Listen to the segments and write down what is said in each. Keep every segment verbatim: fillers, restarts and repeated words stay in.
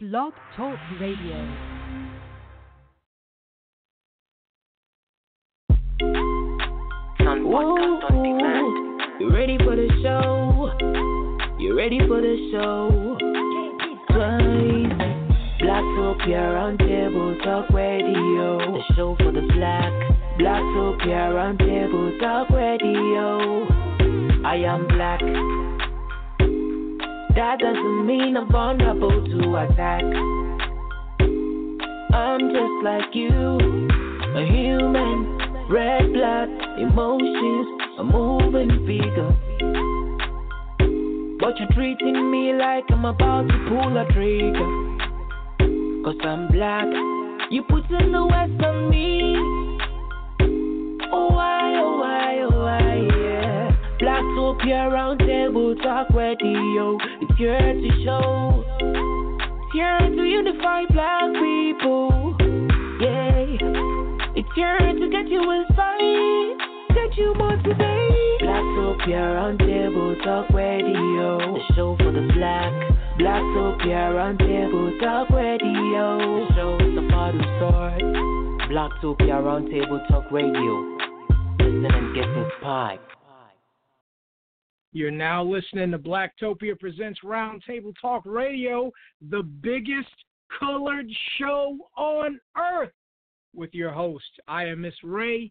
Blog Talk Radio. You ready for the show? You ready for the show? Twice. Blacktopia Roundtable Talk Radio. The show for the black. Blacktopia Roundtable Talk Radio. I am black. That doesn't mean I'm vulnerable to attack. I'm just like you, a human. Red blood, emotions, a moving figure. But you're treating me like I'm about to pull a trigger. Cause I'm black, you put in the West on me. Oh why, oh why, oh why, yeah. Blacktopia Roundtable Talk Radio. It's here to show, it's here to unify black people. Yeah. It's here to get you inspired, get you motivated. Blacktopia Roundtable Talk Radio, the show for the black. Blacktopia Roundtable Talk Radio, the show is about to start. Blacktopia Roundtable Talk Radio. Listen and get inspired. You're now listening to Blacktopia Presents Roundtable Talk Radio, the biggest colored show on earth. With your host, iAMyssRae,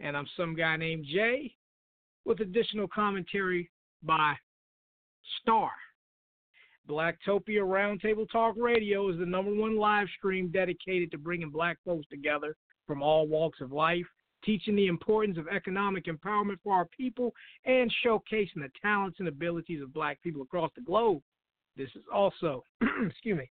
and I'm Some Guy Named Jay, with additional commentary by Star. Blacktopia Roundtable Talk Radio is the number one live stream dedicated to bringing black folks together from all walks of life, teaching the importance of economic empowerment for our people, and showcasing the talents and abilities of black people across the globe. This is also, excuse me,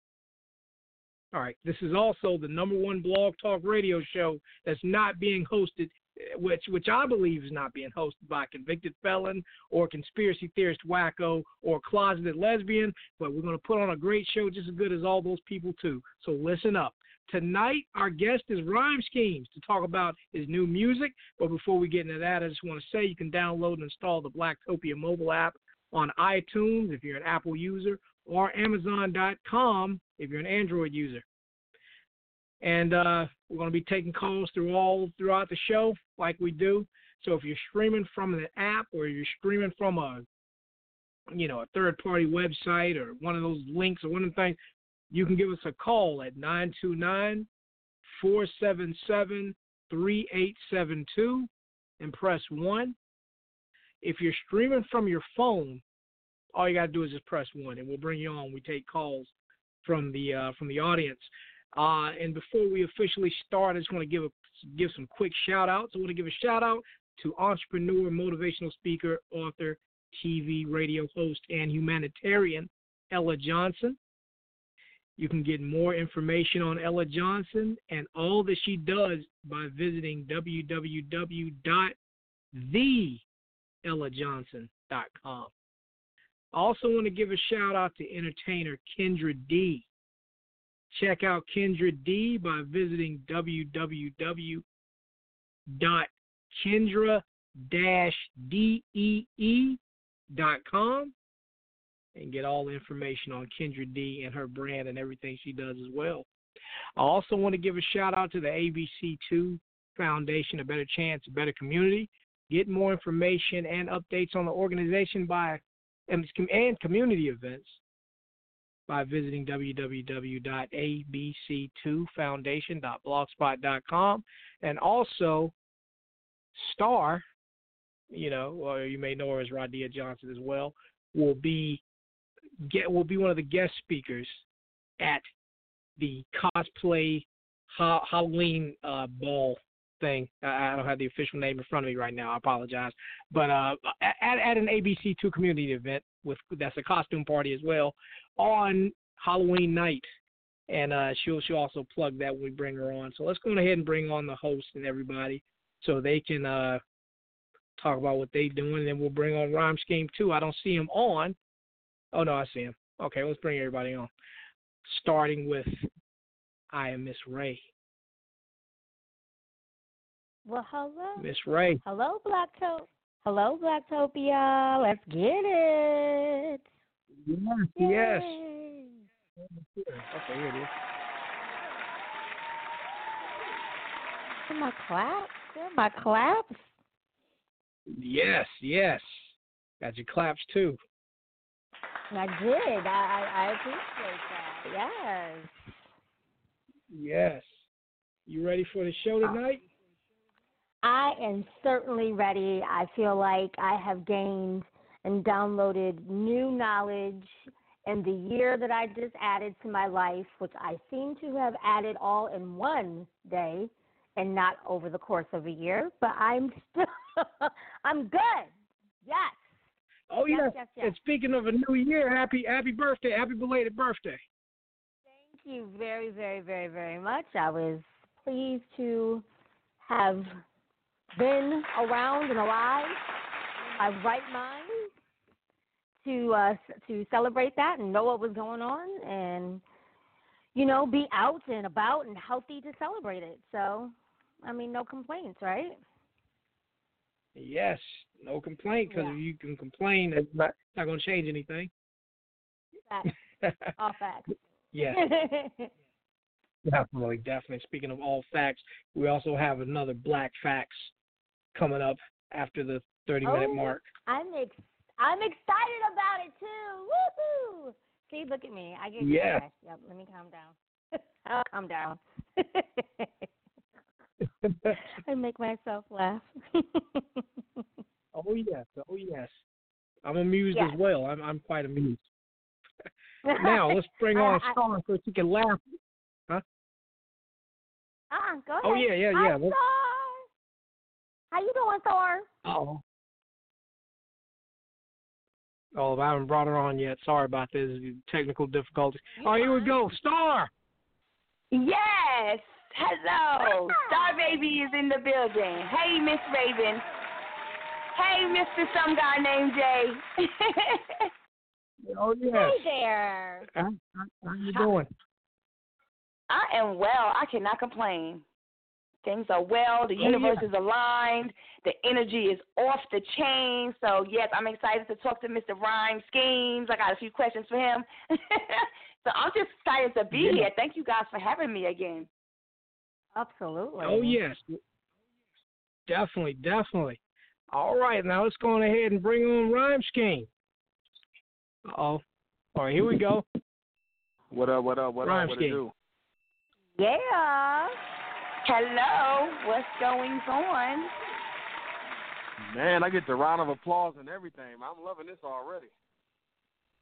All right, this is also the number one blog talk radio show that's not being hosted, which which I believe is not being hosted by a convicted felon or a conspiracy theorist wacko or a closeted lesbian, but we're going to put on a great show just as good as all those people too. So listen up. Tonight, our guest is Rhyme Schemes to talk about his new music, but before we get into that, I just want to say you can download and install the Blacktopia mobile app on iTunes if you're an Apple user, or Amazon dot com if you're an Android user. And uh, we're going to be taking calls through all throughout the show like we do. So if you're streaming from an app or you're streaming from a, you know, a third-party website or one of those links or one of the things, you can give us a call at nine two nine, four seven seven, three eight seven two and press one. If you're streaming from your phone, all you got to do is just press one, and we'll bring you on. We take calls from the uh, from the audience. Uh, and before we officially start, I just want to give a, give some quick shout-outs. I want to give a shout-out to entrepreneur, motivational speaker, author, T V, radio host, and humanitarian, Ella Johnson. You can get more information on Ella Johnson and all that she does by visiting w w w dot the ella johnson dot com. I also want to give a shout-out to entertainer Kendra D. Check out Kendra D by visiting w w w dot kendra dash d e e dot com and get all the information on Kendra D and her brand and everything she does as well. I also want to give a shout-out to the A B C two Foundation, A Better Chance, A Better Community. Get more information and updates on the organization by and community events by visiting w w w dot a b c two foundation dot blogspot dot com. And also, Star, you know, or you may know her as Radiah Johnson as well, will be get will be one of the guest speakers at the cosplay ha- Halloween uh, ball thing. I don't have the official name in front of me right now. I apologize. But uh, at, at an A B C two community event, with that's a costume party as well, on Halloween night. And uh, she'll, she'll also plug that when we bring her on. So let's go ahead and bring on the host and everybody so they can uh, talk about what they're doing. And then we'll bring on Rhyme Scheme, too. I don't see him on. Oh, no, I see him. Okay, let's bring everybody on. Starting with iAMyssRae. Well, hello, Miss Ray. Hello, Blacktopia. Hello, Blacktopia. Let's get it. Yes, Yay. yes. Okay, here it is. Are my claps? Are my claps? Yes, yes. Got your claps too. I did. I, I appreciate that. Yes. Yes. You ready for the show tonight? I am certainly ready. I feel like I have gained and downloaded new knowledge in the year that I just added to my life, which I seem to have added all in one day and not over the course of a year, but I'm still, I'm good. Yes. Oh, yes, yes, yes, yes. And speaking of a new year, happy, happy birthday, happy belated birthday. Thank you very, very, very, very much. I was pleased to have been around and alive in my right mind to uh, to celebrate that and know what was going on and, you know, be out and about and healthy to celebrate it. So, I mean, no complaints, right? Yes, no complaint, because yeah. if you can complain, it's not, not going to change anything. Facts. All facts. Yeah. Definitely, definitely. Speaking of all facts, we also have another Black Facts coming up after the thirty-minute oh, mark. I'm ex- I'm excited about it, too. Woohoo! See, look at me. I get yeah. Yep, let me calm down. I'll calm down. I make myself laugh. Oh, yes. Oh, yes. I'm amused yes. as well. I'm, I'm quite amused. Now, let's bring on uh, Star I, so she can laugh. Huh? Uh-uh, go ahead. Oh, yeah, yeah, yeah. Hi, how you doing, Thor? Oh. Oh, I haven't brought her on yet. Sorry about this. Technical difficulties. Yeah. Oh, here we go. Star. Yes. Hello. Star Baby is in the building. Hey, Miss Raven. Hey, Mister Some Guy Named Jay. Oh, yes. Hey there. How, how, how you doing? I am well. I cannot complain. Things are well. The universe oh, yeah. is aligned. The energy is off the chain. So, yes, I'm excited to talk to Mister Rhyme Schemes. I got a few questions for him. So I'm just excited to be yeah. here. Thank you guys for having me again. Absolutely. Oh, yes. Definitely, definitely. All right. Now, let's go on ahead and bring on Rhyme Schemes. Uh-oh. All right, here we go. What up, what up, what Rhyme up, what it do? Yeah. Hello, what's going on? Man, I get the round of applause and everything. I'm loving this already.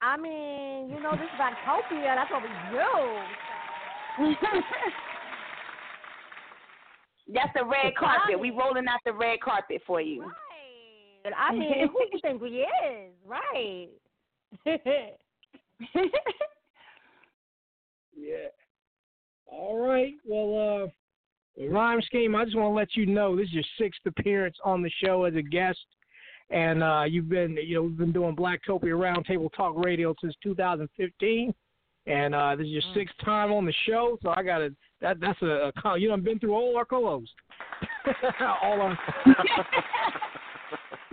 I mean, you know, this is Blacktopia. That's what we do. That's the red carpet. We rolling out the red carpet for you. Right. I mean, who do you think we is? Right. Yeah. All right. Well, uh, Rhyme Scheme, I just want to let you know this is your sixth appearance on the show as a guest, and uh, you've been, you know, we've been doing Blacktopia Roundtable Talk Radio since two thousand fifteen, and uh, this is your sixth time on the show. So I gotta that that's a, a you know I've been through all our co-hosts, all our.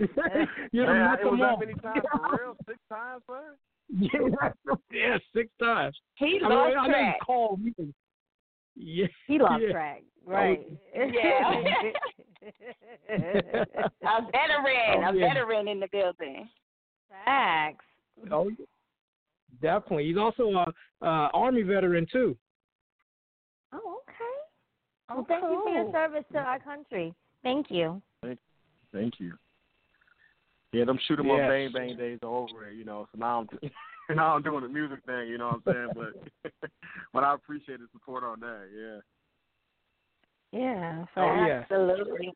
You know, yeah, it was that many times for real? Six times, sir? Yeah, yeah, six times. He I lost mean, track. I know you called me. Yeah, he lost yeah. track, right? Oh, yeah. A veteran, oh, a yeah. veteran in the building. Facts. Oh, definitely. He's also a uh, Army veteran too. Oh, okay. Well, oh, thank cool. you for your service to our country. Thank you. Thank, thank you. Yeah, them shoot 'em yes. up bang bang days are over, you know. So now I'm t- now I'm doing the music thing, you know what I'm saying? But but I appreciate the support on that, yeah. Yeah, so oh, yeah. absolutely.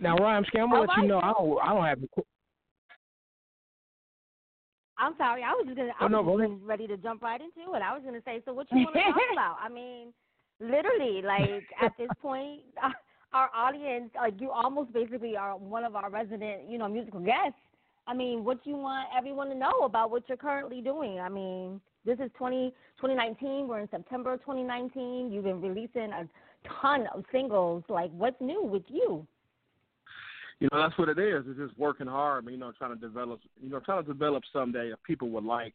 Now, Rhyme Schemes, I'm gonna oh, let right. you know I don't I don't have. The... I'm sorry, I was just gonna. Oh, I was no, go ahead. Ready to jump right into it. I was gonna say, so what you want to talk about? I mean, literally, like at this point. I, Our audience, like you almost basically are one of our resident, you know, musical guests. I mean, what you want everyone to know about what you're currently doing? I mean, this is twenty nineteen. We're in September twenty nineteen. You've been releasing a ton of singles. Like, what's new with you? You know, that's what it is. It's just working hard, you know, trying to develop, you know, trying to develop something that people would like.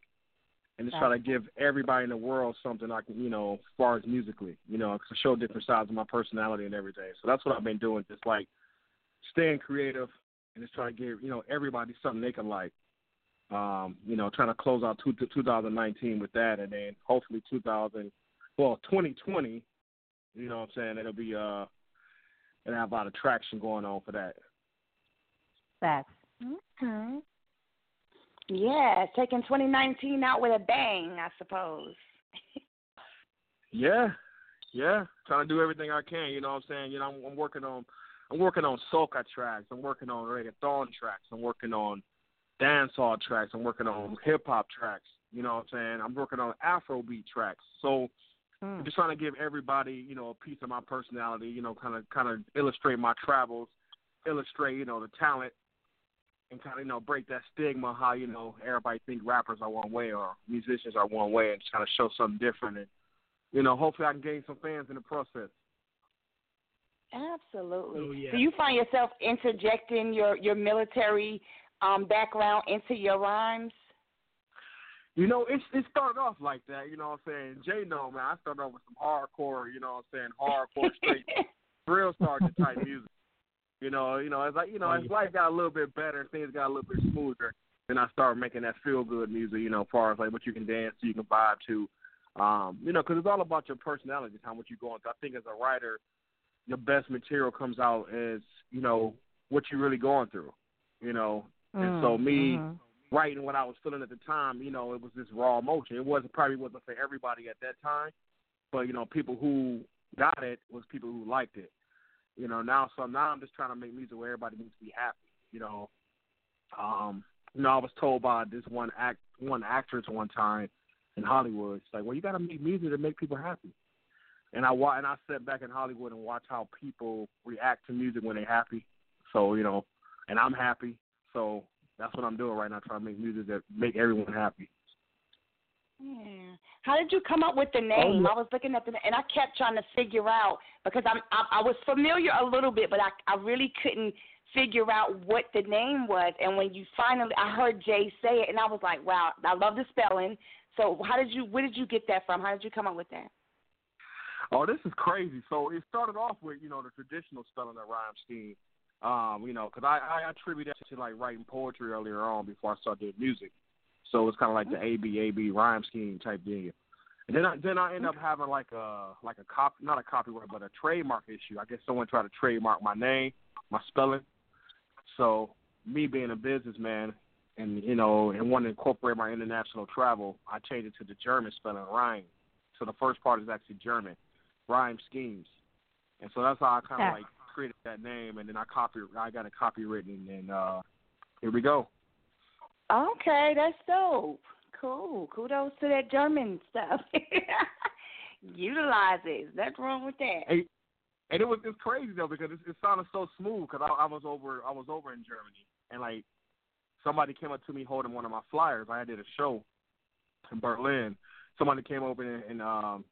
and just try to give everybody in the world something I can, you know, as far as musically, you know, because I show different sides of my personality and everything. So that's what I've been doing, just like staying creative and just trying to give, you know, everybody something they can like. Um, you know, trying to close out two, two thousand nineteen with that, and then hopefully two thousand, well, twenty twenty, you know what I'm saying, it'll be, uh, it'll have a lot of traction going on for that. That's okay. Yeah, taking twenty nineteen out with a bang, I suppose. yeah, yeah, trying to do everything I can, you know what I'm saying, you know, I'm, I'm working on, I'm working on soca tracks, I'm working on reggaeton tracks, I'm working on dancehall tracks, I'm working on hip-hop tracks, you know what I'm saying? I'm working on Afrobeat tracks. So mm. I'm just trying to give everybody, you know, a piece of my personality, you know, kind of kind of illustrate my travels, illustrate, you know, the talent, and kind of, you know, break that stigma how, you know, everybody think rappers are one way or musicians are one way, and just kind of show something different. And, you know, hopefully I can gain some fans in the process. Absolutely. Oh, yeah. Do you find yourself interjecting your, your military Um, background into your rhymes? You know, it's, it started off like that, you know what I'm saying? Jay, no, man, I started off with some hardcore, you know what I'm saying, hardcore, straight, drill sergeant type music. You know, you know, it's like, you know, as life got a little bit better, things got a little bit smoother, then I started making that feel-good music, you know, as far as, like, what you can dance to, you can vibe to. Um, you know, because it's all about your personality, how much you're going through. I think as a writer, your best material comes out as, you know, what you're really going through, you know. And so me mm-hmm. writing what I was feeling at the time, you know, it was this raw emotion. It wasn't probably wasn't for everybody at that time, but, you know, people who got it was people who liked it. You know, now so now I'm just trying to make music where everybody needs to be happy, you know. Um, you know, I was told by this one act, one actress one time in Hollywood, she's like, well, you got to make music to make people happy. And I, and I sat back in Hollywood and watched how people react to music when they're happy. So, you know, and I'm happy. So that's what I'm doing right now, trying to make music that make everyone happy. Yeah. How did you come up with the name? Oh, I was looking at the and I kept trying to figure out because I'm, I, I was familiar a little bit, but I, I really couldn't figure out what the name was. And when you finally, I heard Jay say it, and I was like, wow, I love the spelling. So how did you? Where did you get that from? How did you come up with that? Oh, this is crazy. So it started off with, you know, the traditional spelling of rhyme scheme. Um, you know, because I, I attribute that to, like, writing poetry earlier on before I started doing music. So it's kind of like the A B A B rhyme scheme type deal. And then I, then I end up having, like, a, like a cop, not a copyright, but a trademark issue. I guess someone tried to trademark my name, my spelling. So me being a businessman and, you know, and wanting to incorporate my international travel, I changed it to the German spelling, Rhyme. So the first part is actually German, Rhyme Schemes. And so that's how I kind of, yeah. like, created that name, and then I copied, I got it copywritten, and uh, here we go. Okay, that's dope. Cool. Kudos to that German stuff. Utilize it. That's wrong with that. And, and it was it's crazy though because it, it sounded so smooth because I, I was over I was over in Germany, and like somebody came up to me holding one of my flyers. I did a show in Berlin. Somebody came over and, and um.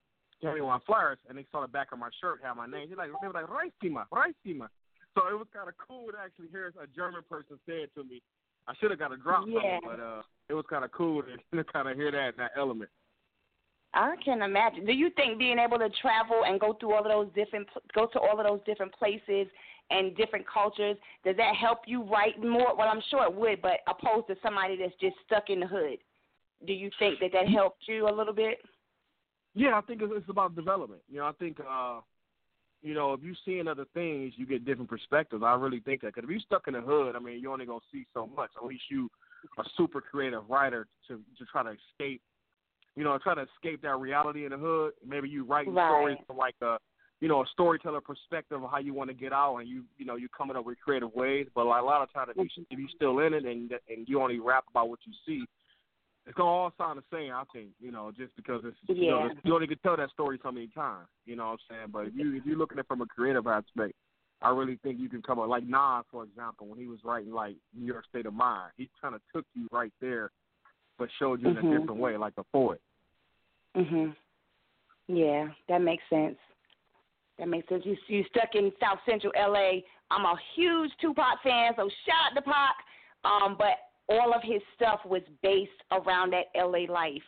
gave me my flyers, and they saw the back of my shirt had my name. They're like, they were like, Reistima, Reistima. So it was kind of cool to actually hear a German person say it to me. I should have got a drop yeah. from it, but uh, it was kind of cool to kind of hear that that element. I can imagine. Do you think being able to travel and go through all of those different, go to all of those different places and different cultures, does that help you write more? Well, I'm sure it would, but opposed to somebody that's just stuck in the hood, do you think that that helped you a little bit? Yeah, I think it's about development. You know, I think, uh, you know, if you're seeing other things, you get different perspectives. I really think that. Because if you're stuck in the hood, I mean, you're only going to see so much. At least you a super creative writer to, to try to escape, you know, try to escape that reality in the hood. Maybe you write right. stories from like a, you know, a storyteller perspective of how you want to get out and, you you know, you're coming up with creative ways. But like a lot of times, if, you, if you're still in it and, and you only rap about what you see, it's going to all sound the same, I think, you know, just because it's, yeah. you know, you only can tell that story so many times, you know what I'm saying? But if, you, if you're looking at it from a creative aspect, I really think you can come up, like Nas, for example, when he was writing, like, New York State of Mind, he kind of took you right there, but showed you mm-hmm. in a different way, like a poet. Mhm. Yeah, that makes sense. That makes sense. You, you stuck in South Central L A. I'm a huge Tupac fan, so shout out to Pac, um, but all of his stuff was based around that L A life.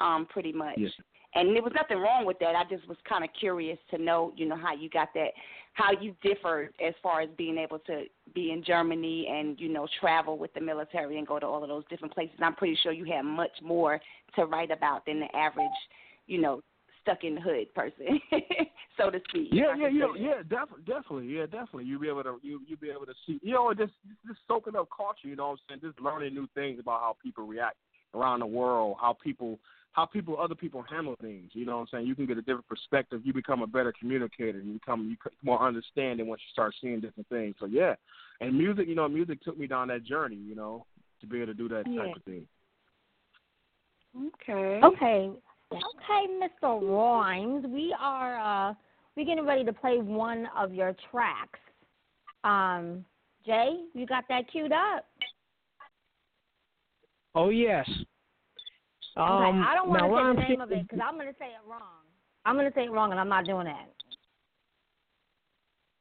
um, pretty much. Yes. And there was nothing wrong with that. I just was kind of curious to know, you know, how you got that, how you differed as far as being able to be in Germany and, you know, travel with the military and go to all of those different places. I'm pretty sure you had much more to write about than the average, you know, stuck in the hood person, so to speak. Yeah, yeah, yeah, yeah, def- definitely, yeah, definitely. You'll be able to, you, you'll be able to see, you know, just just soaking up culture. You know what I'm saying? Just learning new things about how people react around the world, how people. How people, other people handle things, you know what I'm saying? You can get a different perspective. You become a better communicator. You become more understanding once you start seeing different things. So, yeah. And music, you know, music took me down that journey, you know, to be able to do that yeah. type of thing. Okay. Okay. Okay, Mister Rhymes, we are uh, we're getting ready to play one of your tracks. Um, Jay, you got that queued up? Oh, yes. Okay, um, I don't want to say the name of it because I'm going to say it wrong. I'm going to say it wrong, and I'm not doing that.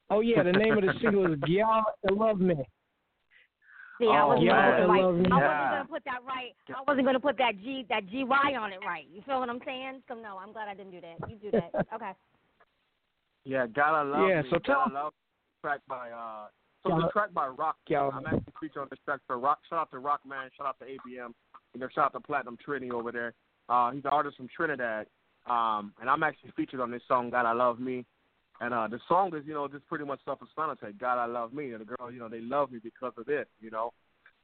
Oh, yeah, the name of the single is Y'all Love Me. See, I wasn't going to put that right. I wasn't going to put that G, that G Y on it right. You feel what I'm saying? So, no, I'm glad I didn't do that. You do that. Okay. Yeah, Gotta Love yeah, Me. So tell Gotta Love track by, uh, so the track by Rock. I'm actually featured on this track for Rock. Shout out to Rockman. Shout out to A B M. You know, shout out to Platinum Trini over there. Uh, he's an artist from Trinidad, um, and I'm actually featured on this song, God I Love Me. And uh, the song is, you know, just pretty much self-explanatory. God I Love Me, and the girl, you know, they love me because of this, you know.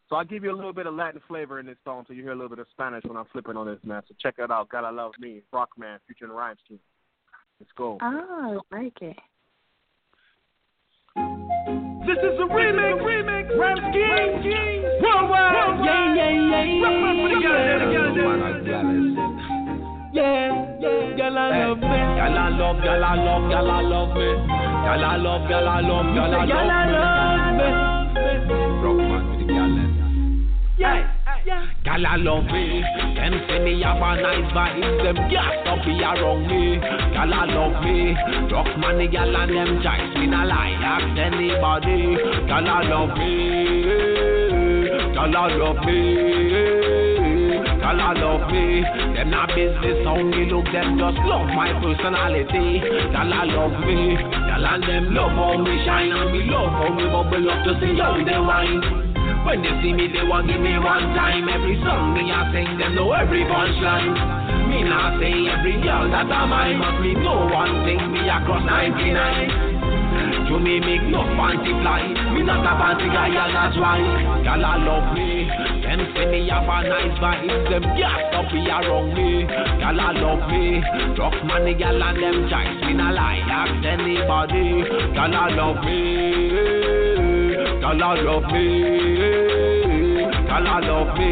So I give you a little bit of Latin flavor in this song, so you hear a little bit of Spanish when I'm flipping on this, man. So check it out, God I Love Me, Rockman, featuring Rhyme Schemes. Let's go. Oh, I like it. This is a remix, remix, Rhyme Schemes, worldwide, yeah, yeah. Yeah, yeah, girl, I love me. Girl, I love, girl, I love, girl, I love me. Girl, I love, girl, I love, girl, I love me. Rockman with the gallon. Yeah, yeah. Girl, I love me. Them say me have a nice vibe. Them gas up here around me. Girl, I love me. Rockman the gallon. Them jacks me nah lie. Ask anybody. Girl, I love me. Girl, I love me. Girl, I love me. Them not business only look. Them just love my personality. Girl, I love me. Girl, and them love how me shine and me love how me bubble up to see how they whine. When they see me, they want give me one time. Every song me I sing, them know every punchline. Me not say every girl that I mine, but me know one thing. Me across ninety-nine. You me make no fancy fly. Me not a fancy guy, girl, that's why. Girl, I love me. Them say me have a nice vibe, them gas up here around me. Girl, I love me. Drop money, girl, and them jacks me nah lie. Ask anybody. Girl, I love me. Girl, I love me. Girl, I love me.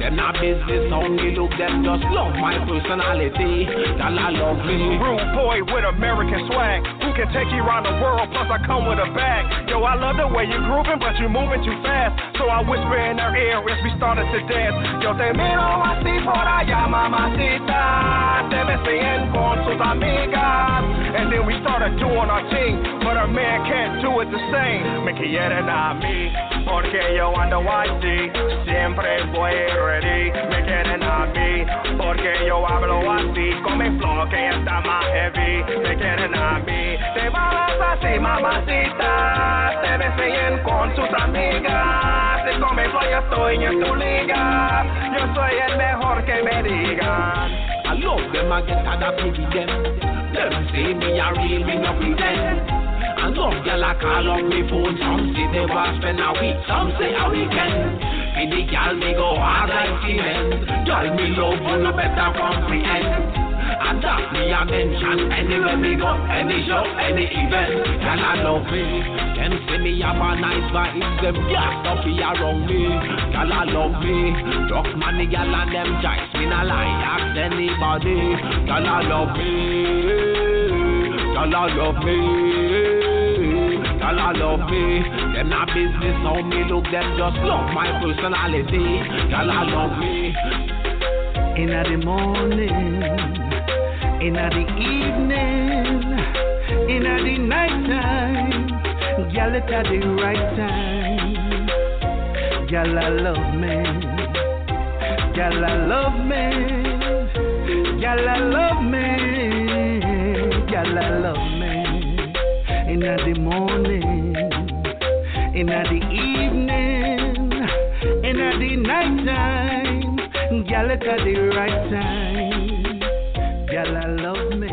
Them not business only look. Them just love my personality. Girl, I love me. Rude boy with American swag. Can take you around the world, plus I come with a bag. Yo, I love the way you're grooving, but you're moving too fast. So I whisper in her ear as we started to dance. Yo te miro así por allá, mamacita. Te ves bien con tus amigas. And then we started doing our thing, but our man can't do it the same. Me quieren a mí, porque yo ando así. Siempre voy ready. Me quieren a mí, porque yo hablo así. Con mi flow que está más heavy. Me quieren a mí. Te vas así, mamacita. Te ves bien con tus amigas. Y con mi flow yo estoy en tu liga. Yo soy el mejor que me digas. I love them, I get tired of picking them. Them see me, I real, me no pretend. I love girl, I call up me phone. Some say they want spend a week, some say a weekend. In the girl, me go hard like cement. Girl, me love you, no better comprehend. And that me a mention anywhere me go, any show, any event. Girl, I love me. Them say me have a nice vibe. Them gas up here around me. Girl, I love me. Drop money, girl, and them jacks me nah lie. Ask anybody. Girl, I love me. Girl, I love me. Girl, I love me. Them not business on me. Look, them just love my personality. Girl, I love me. In the morning, in the evening, in the nighttime, girl, it's at the right time. Girl, I love me. Girl, I love me. Gotta love me, gotta love me. In the morning, in the evening, in the night time, gotta at the right time. Gotta love me.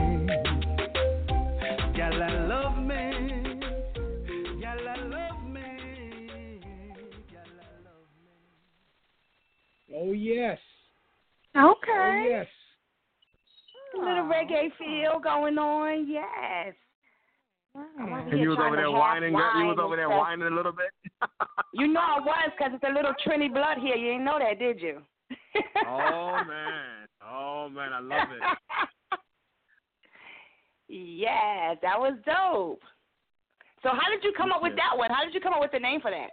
Oh, yes. Okay. Oh, yes. A little reggae feel going on, yes. Wow. You was over there whining, girl. You was over there whining a little bit? You know I was, because it's a little Trini blood here. You didn't know that, did you? Oh, man. Oh, man, I love it. Yes, that was dope. So how did you come up with that one? How did you come up with the name for that?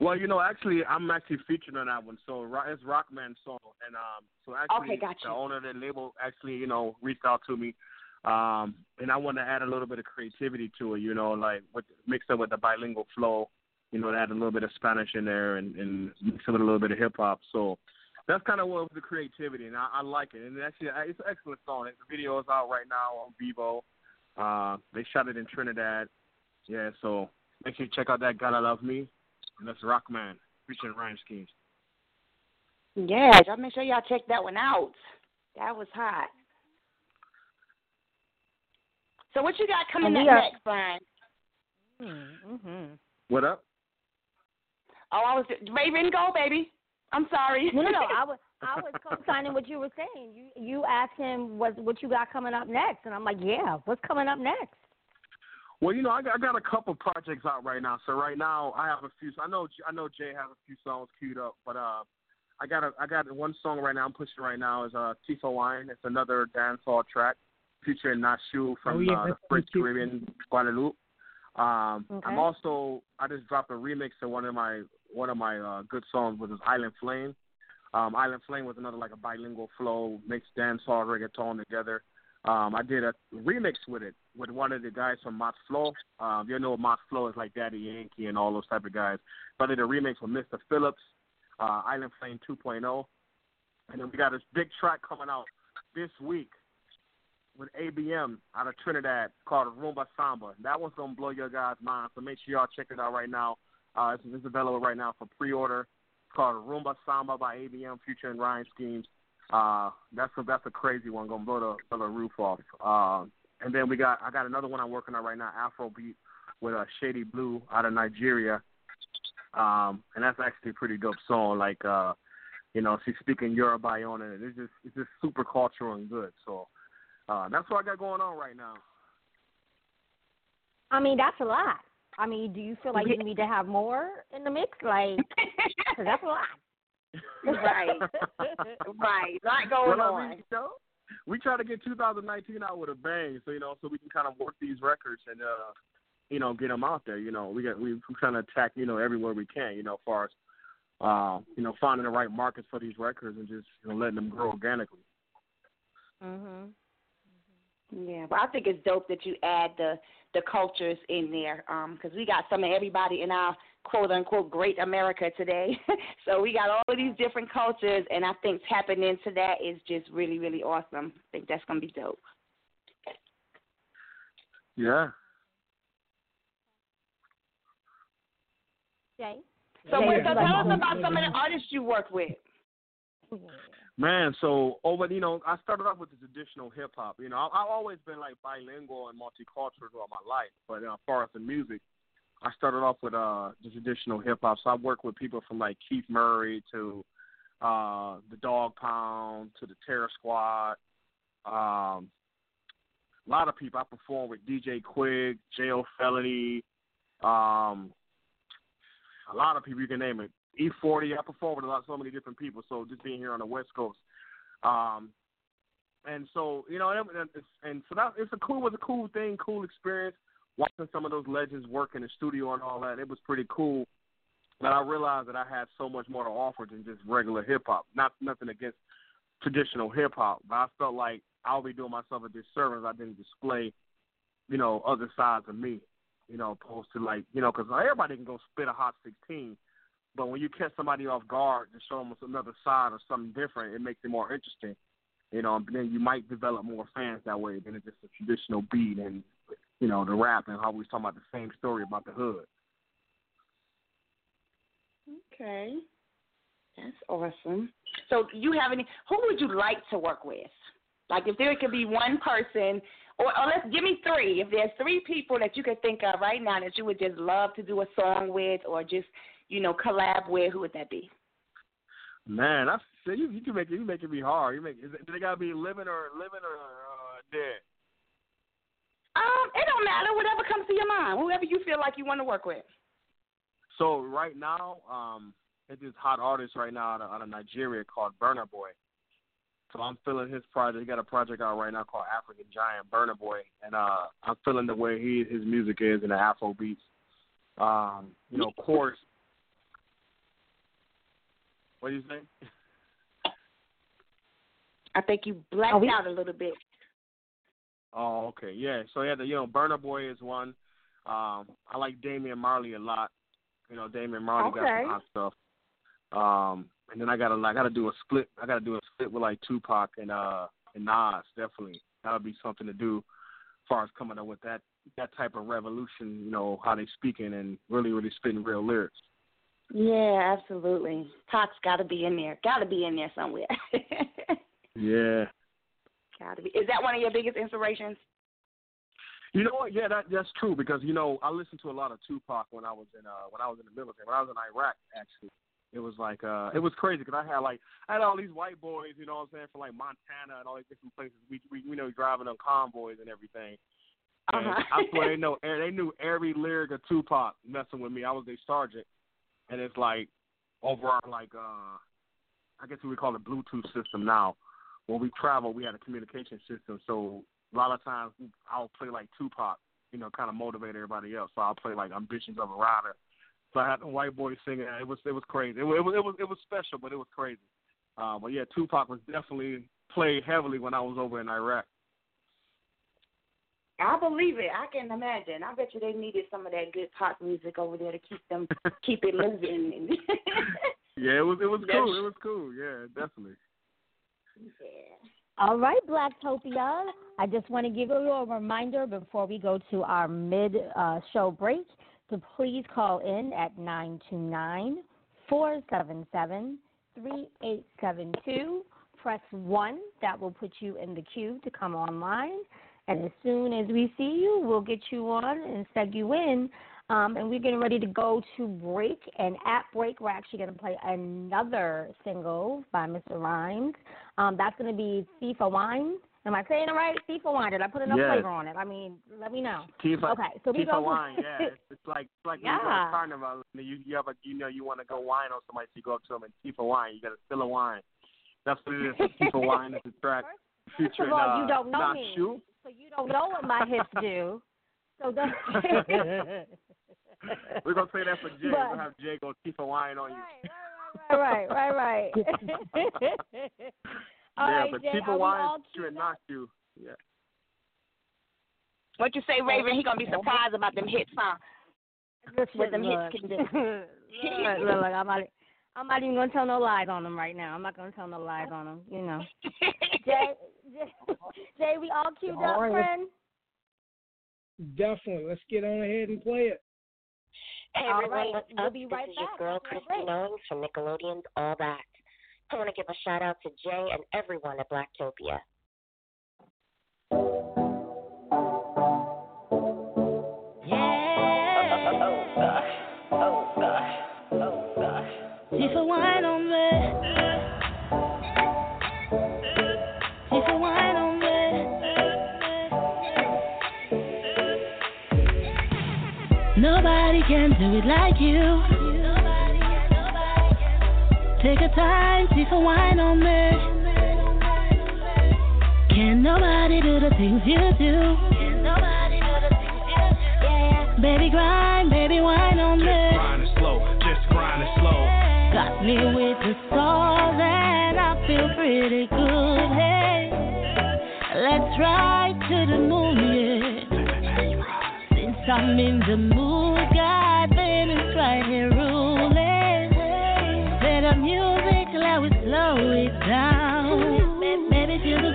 Well, you know, actually, I'm actually featured on that one, so it's Rockman's song, and um, so actually, okay, gotcha. The owner of the label actually, you know, reached out to me, um, and I wanted to add a little bit of creativity to it, you know, like with, mixed up with the bilingual flow, you know, to add a little bit of Spanish in there and, and mix up with a little bit of hip hop. So that's kind of what was the creativity, and I, I like it, and actually, it's an excellent song. The video is out right now on Vivo. Uh, they shot it in Trinidad, yeah. So make sure you check out that "Gotta Love Me." And that's Rockman, featuring Rhyme Schemes. Yeah, y'all make sure y'all check that one out. That was hot. So what you got coming up next, Brian? Mm-hmm. What up? Oh, I was Raven, go, baby. I'm sorry. No, no, no. I was I was co-signing what you were saying. You you asked him what what you got coming up next, and I'm like, yeah, what's coming up next? Well, you know, I got, I got a couple projects out right now. So right now, I have a few. I know, I know Jay has a few songs queued up, but uh, I got a, I got one song right now I'm pushing right now is uh, Tifa Wine. It's another dancehall track featuring Nashu from oh, yeah, uh, the French Caribbean Guadeloupe. Um, okay. I'm also I just dropped a remix of one of my one of my uh, good songs, which is Island Flame. Um, Island Flame was another like a bilingual flow mixed dancehall reggaeton together. Um, I did a remix with it with one of the guys from Motz Flow. Um, you know Motz Flow is like Daddy Yankee and all those type of guys. But I did a remix with Mister Phillips, uh, Island Flame two point oh. And then we got this big track coming out this week with A B M out of Trinidad called Rumba Samba. That one's going to blow your guys' mind, so make sure y'all check it out right now. Uh, it's, it's available right now for pre-order. It's called Rumba Samba by A B M featuring Rhyme Schemes. Uh, that's a, that's a crazy one. Gonna blow the, blow the roof off. Uh, and then we got I got another one I'm working on right now, Afrobeat with a Shady Blue out of Nigeria. Um, and that's actually a pretty dope song. Like uh, you know, she's speaking Yoruba on it. It's just it's just super cultural and good. So uh, that's what I got going on right now. I mean, that's a lot. I mean, do you feel like you need to have more in the mix? Like, 'cause that's a lot. Right, right. Not going well, on. I mean, you know, we try to get two thousand nineteen out with a bang, so you know, so we can kind of work these records and uh, you know, get them out there. You know, we got we kind of attack you know everywhere we can. You know, as far as uh, you know, finding the right markets for these records and just you know letting them grow organically. Mhm. Yeah, but I think it's dope that you add the the cultures in there, um, because we got some of everybody in our quote-unquote great America today. So we got all of these different cultures, and I think tapping into that is just really, really awesome. I think that's going to be dope. Yeah. Okay. So, yeah. Wait, so tell us about some of the artists you work with. Man, so over you know, I started off with the traditional hip hop. You know, I, I've always been like bilingual and multicultural all my life. But you know, as far as the music, I started off with uh, the traditional hip hop. So I worked with people from like Keith Murray to uh, the Dog Pound to the Terror Squad. Um, a lot of people. I performed with D J Quigg, J O Felony. Um, a lot of people you can name it. E forty, I perform with a lot, so many different people. So just being here on the West Coast, um, and so you know, and, and so that it's a cool, it was a cool thing, cool experience. Watching some of those legends work in the studio and all that, it was pretty cool. But I realized that I had so much more to offer than just regular hip hop. Not nothing against traditional hip hop, but I felt like I'll be doing myself a disservice. I didn't display, you know, other sides of me, you know, opposed to like, you know, because everybody can go spit a hot sixteen. But when you catch somebody off guard and show them another side or something different, it makes it more interesting. you know, then you might develop more fans that way than it's just a traditional beat and, you know, the rap and always talking about the same story about the hood. Okay. That's awesome. So you have any, who would you like to work with? Like if there could be one person, or, or let's give me three. If there's three people that you could think of right now that you would just love to do a song with or just, you know, collab with, who would that be? Man, I say you, you can make it. You make it be hard. You make. Is it, do they gotta be living or living or uh, dead? Um, it don't matter. Whatever comes to your mind. Whoever you feel like you want to work with. So right now, um, it's this hot artist right now out of, out of Nigeria called Burna Boy. So I'm feeling his project. He got a project out right now called African Giant Burna Boy, and uh, I'm feeling the way he his music is in the Afro beats. Um, you know, of course. What do you think? I think you blacked oh, we- out a little bit. Oh, okay, yeah. So yeah, the, you know, Burna Boy is one. Um, I like Damien Marley a lot. You know, Damien Marley okay. got some hot stuff. Um, and then I gotta, I gotta do a split. I gotta do a split with like Tupac and uh and Nas. Definitely, that would be something to do. As far as coming up with that that type of revolution, you know, how they speaking and really, really spitting real lyrics. Yeah, absolutely. Pac's got to be in there. Got to be in there somewhere. Yeah. Got to be. Is that one of your biggest inspirations? You know what? Yeah, that, that's true because you know I listened to a lot of Tupac when I was in uh, when I was in the military. When I was in Iraq, actually, it was like uh, it was crazy because I had like I had all these white boys, you know what I'm saying, from like Montana and all these different places. We we you know driving on convoys and everything. And uh-huh. I swear they know they knew every lyric of Tupac messing with me. I was their sergeant. And it's like over our, like, uh, I guess we would call it Bluetooth system now. When we travel, we had a communication system. So a lot of times I'll play like Tupac, you know, kind of motivate everybody else. So I'll play like Ambitions of a Rider. So I had the white boy singing. It was it was crazy. It was, it was, it was, it was special, but it was crazy. Uh, but, yeah, Tupac was definitely played heavily when I was over in Iraq. I believe it. I can imagine. I bet you they needed some of that good pop music over there to keep them keep it moving. Yeah, it was it was That's cool. It was cool. Yeah, definitely. Yeah. All right, Blacktopia. I just want to give you a reminder before we go to our mid uh, show break to please call in at nine two nine, four seven seven, three eight seven two. Press one. That will put you in the queue to come online. And as soon as we see you, we'll get you on and seg you in. Um, and we're getting ready to go to break. And at break, we're actually going to play another single by Mister Rhymes. Um, that's going to be Thief of Wine. Am I saying it right? Thief of Wine. Did I put enough yes. flavor on it? I mean, let me know. Thief of, okay, so Thief we go of Wine, yeah. It's, it's like, it's like yeah. when you go to Carnival. You, you, have a, you know you want to go wine on somebody, so you go up to them and Thief of Wine. You got to spill a wine. That's what it is. Thief of Wine is the track. First of all, you don't know Nashu. Me, so you don't know what my hips do. So don't. We're gonna say that for Jay. But, we'll have Jay go keep a wine on you. Right, right, right, right, right. All yeah, right, but Jay, keep a wine and Nashu. Yeah. What you say, Raven? He gonna be surprised about them hips, huh? What them look. Hips can do. Look, look, look, I'm out. I'm not even going to tell no lies on them right now. I'm not going to tell no lies on them, you know. Jay, Jay, Jay, we all queued all up, right. friend? Definitely. Let's get on ahead and play it. Hey, all everyone, right. We'll be right back. This is your girl, Christy Knowings from Nickelodeon's All That. I want to give a shout-out to Jay and everyone at Blacktopia. Nobody can do it like you. Nobody, nobody can. Take a time, see for wine on me. Can nobody do the things you do? Can nobody do the things you do? Yeah. Baby grind, baby wine on me. Just grind it slow, just grind it slow. Got me with the stars and I feel pretty good. Hey, let's ride to the moon, yeah. I'm in the mood, God, baby, it's right here ruling. Play the music, let it slow it down. Baby, feel the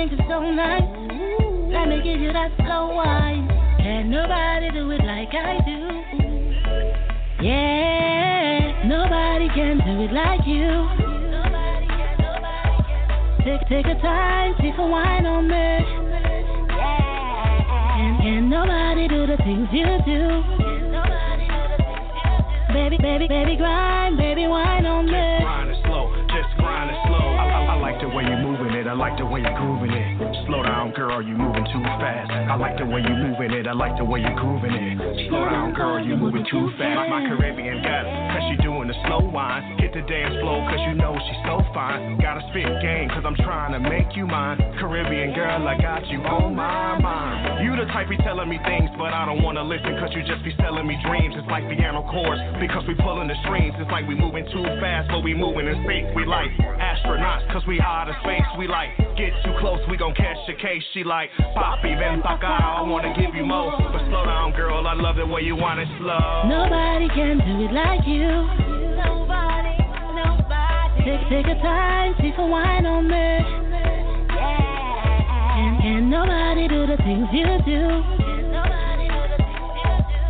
think it's so nice. Trying to give you that slow wine. Can nobody do it like I do. Yeah, nobody can do it like you. Take, take a time, take a wine on me. Yeah. And can nobody do the things you do. Baby, baby, baby, grind, baby, wine on me. Just grind it slow, just grind it slow. I, I, I like the way you're moving it, I like the way you're grooving it. Slow down, girl, you're moving too fast. I like the way you're moving it, I like the way you're grooving it. Slow down, girl, you're moving too fast. My Caribbean got it, cause she doing the slow wine. The dance flow, cause you know she's so fine. Gotta spit game, cause I'm trying to make you mine. Caribbean girl, I got you on my mind. You the type be telling me things, but I don't wanna listen, cause you just be selling me dreams. It's like piano chords, because we pulling the strings. It's like we moving too fast, but we moving in space. We like astronauts, cause we out of space. We like, get too close, we gon' catch a case. She like, papi, ven pa acá, I wanna give you more. But slow down, girl, I love the way you want it slow. Nobody can do it like you. Take, take a time, take a wine on me. Yeah. And can nobody do the things you do.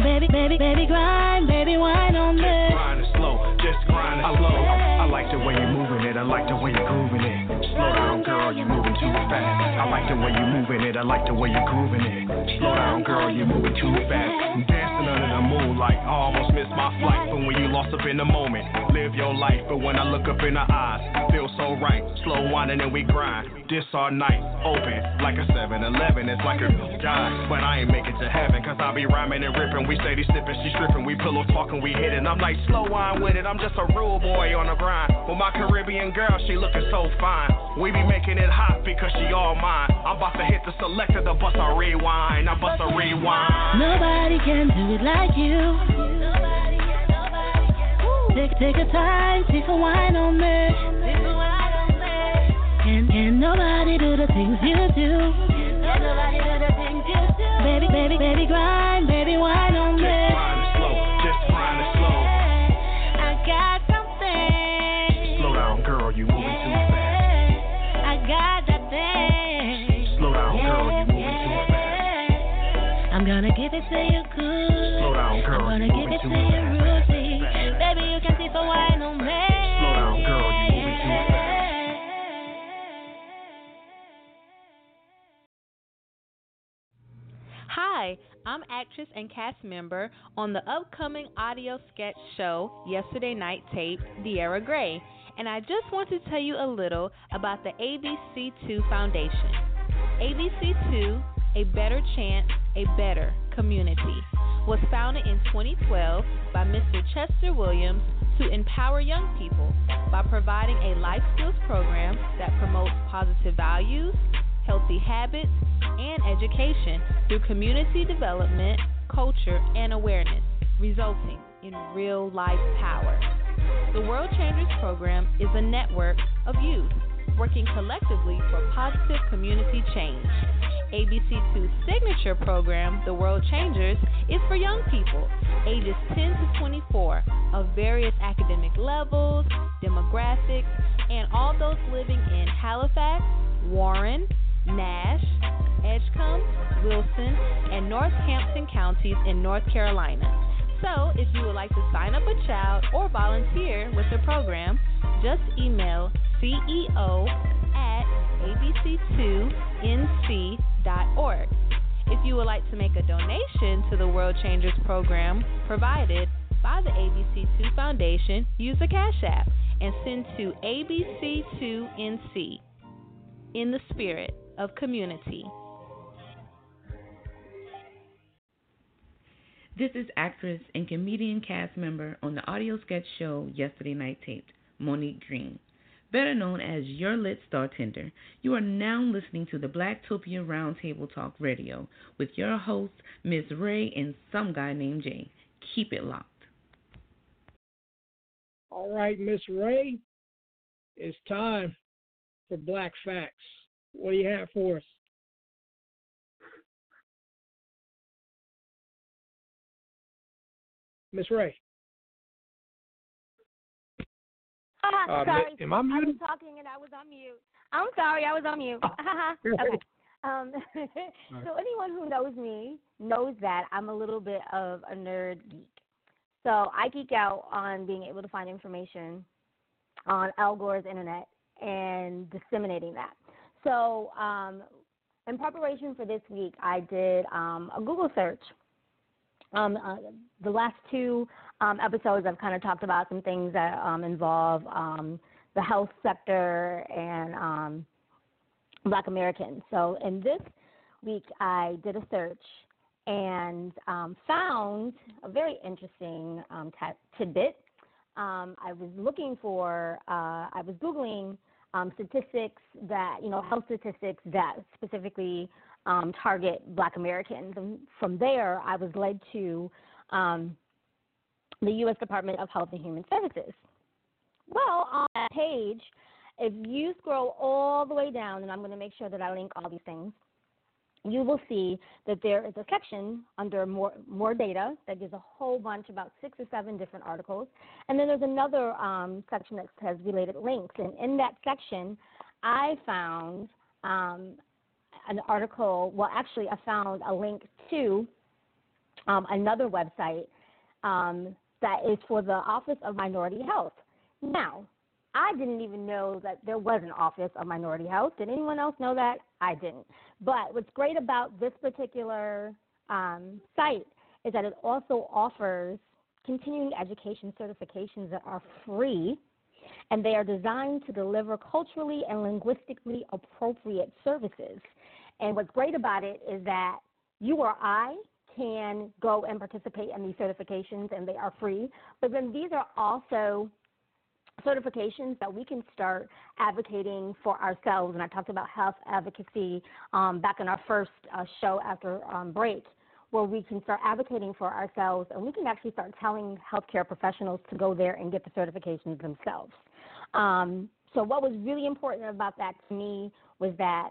Baby, baby, baby, grind, baby, wine on me. Just grind it slow, just grind it slow. I, I like the way you're moving it, I like the way you're grooving it. Slow down, girl, you're moving too fast. I like the way you're moving it, I like the way you're grooving it. Slow down, girl, you're moving too fast. Dancing under the moonlight, I almost missed my flight. But when you lost up in the moment, live your life. But when I look up in her eyes, feel so right. Slow winding and we grind. This our night, open like a seven eleven. It's like a guy, but I ain't make it to heaven. Cause I be rhyming and ripping. We say they sipping, she stripping. We pillow talking, we hitting. I'm like slow wine with it. I'm just a real boy on the grind. With my Caribbean girl, she looking so fine. We be making it hot because she all mine. I'm about to hit the selector, the bust a rewind. I bust a rewind. Nobody can do it like you. Take, take a time, take a wine on me. And can nobody do the things you do. Baby, baby, baby, grind, baby, wine on me. Just grind it slow, just grind it slow. I got something. Slow down, girl, you moving too fast. I got that thing. Slow down, girl, you moving too fast. I'm gonna give it to you good. Slow down, girl, I'm gonna you give it to you rude. Baby, you can see the wine on me. Slow down, girl, you moving too fast. Hi, I'm actress and cast member on the upcoming audio sketch show, Yesterday Night Taped, De'Ara Gray, and I just want to tell you a little about the A B C two Foundation. A B C two, A Better Chance, A Better Community, was founded in twenty twelve by Mister Chester Williams to empower young people by providing a life skills program that promotes positive values, healthy habits, and education through community development, culture, and awareness, resulting in real-life power. The World Changers Program is a network of youth working collectively for positive community change. A B C two's signature program, The World Changers, is for young people ages ten to twenty-four of various academic levels, demographics, and all those living in Halifax, Warren, Nash, Edgecombe, Wilson, and Northampton counties in North Carolina. So, if you would like to sign up a child or volunteer with the program, just email C E O at A B C two N C dot org. If you would like to make a donation to the World Changers program provided by the A B C two Foundation, use the Cash App and send to A B C two N C. In the spirit of community. This is actress and comedian cast member on the audio sketch show Yesterday Night Taped, Monique Green. Better known as Your Lit Star Tender, you are now listening to the Blacktopia Roundtable Talk Radio with your hosts, Miss Ray and Some Guy Named Jay. Keep it locked. All right, Miss Ray, it's time for Black Facts. What do you have for us? Miss Ray. Uh, uh, sorry. Am I muted? I was talking and I was on mute. I'm sorry, I was on mute. Okay. Um, so anyone who knows me knows that I'm a little bit of a nerd geek. So I geek out on being able to find information on Al Gore's internet and disseminating that. So um, in preparation for this week, I did um, a Google search. Um, uh, the last two um, episodes, I've kind of talked about some things that um, involve um, the health sector and um, Black Americans. So in this week, I did a search and um, found a very interesting um, t- tidbit. Um, I was looking for, uh, I was Googling um, statistics that, you know, health statistics that specifically Um, target Black Americans. And from there, I was led to um, the U S Department of Health and Human Services. Well, on that page, if you scroll all the way down, and I'm going to make sure that I link all these things, you will see that there is a section under more, more data that gives a whole bunch, about six or seven different articles. And then there's another um, section that has related links. And in that section, I found um, an article, well, actually, I found a link to um, another website um, that is for the Office of Minority Health. Now, I didn't even know that there was an Office of Minority Health. Did anyone else know that? I didn't. But what's great about this particular um, site is that it also offers continuing education certifications that are free, and they are designed to deliver culturally and linguistically appropriate services. And what's great about it is that you or I can go and participate in these certifications, and they are free. But then these are also certifications that we can start advocating for ourselves. And I talked about health advocacy um, back in our first uh, show after um, break, where we can start advocating for ourselves, and we can actually start telling healthcare professionals to go there and get the certifications themselves. Um, so what was really important about that to me was that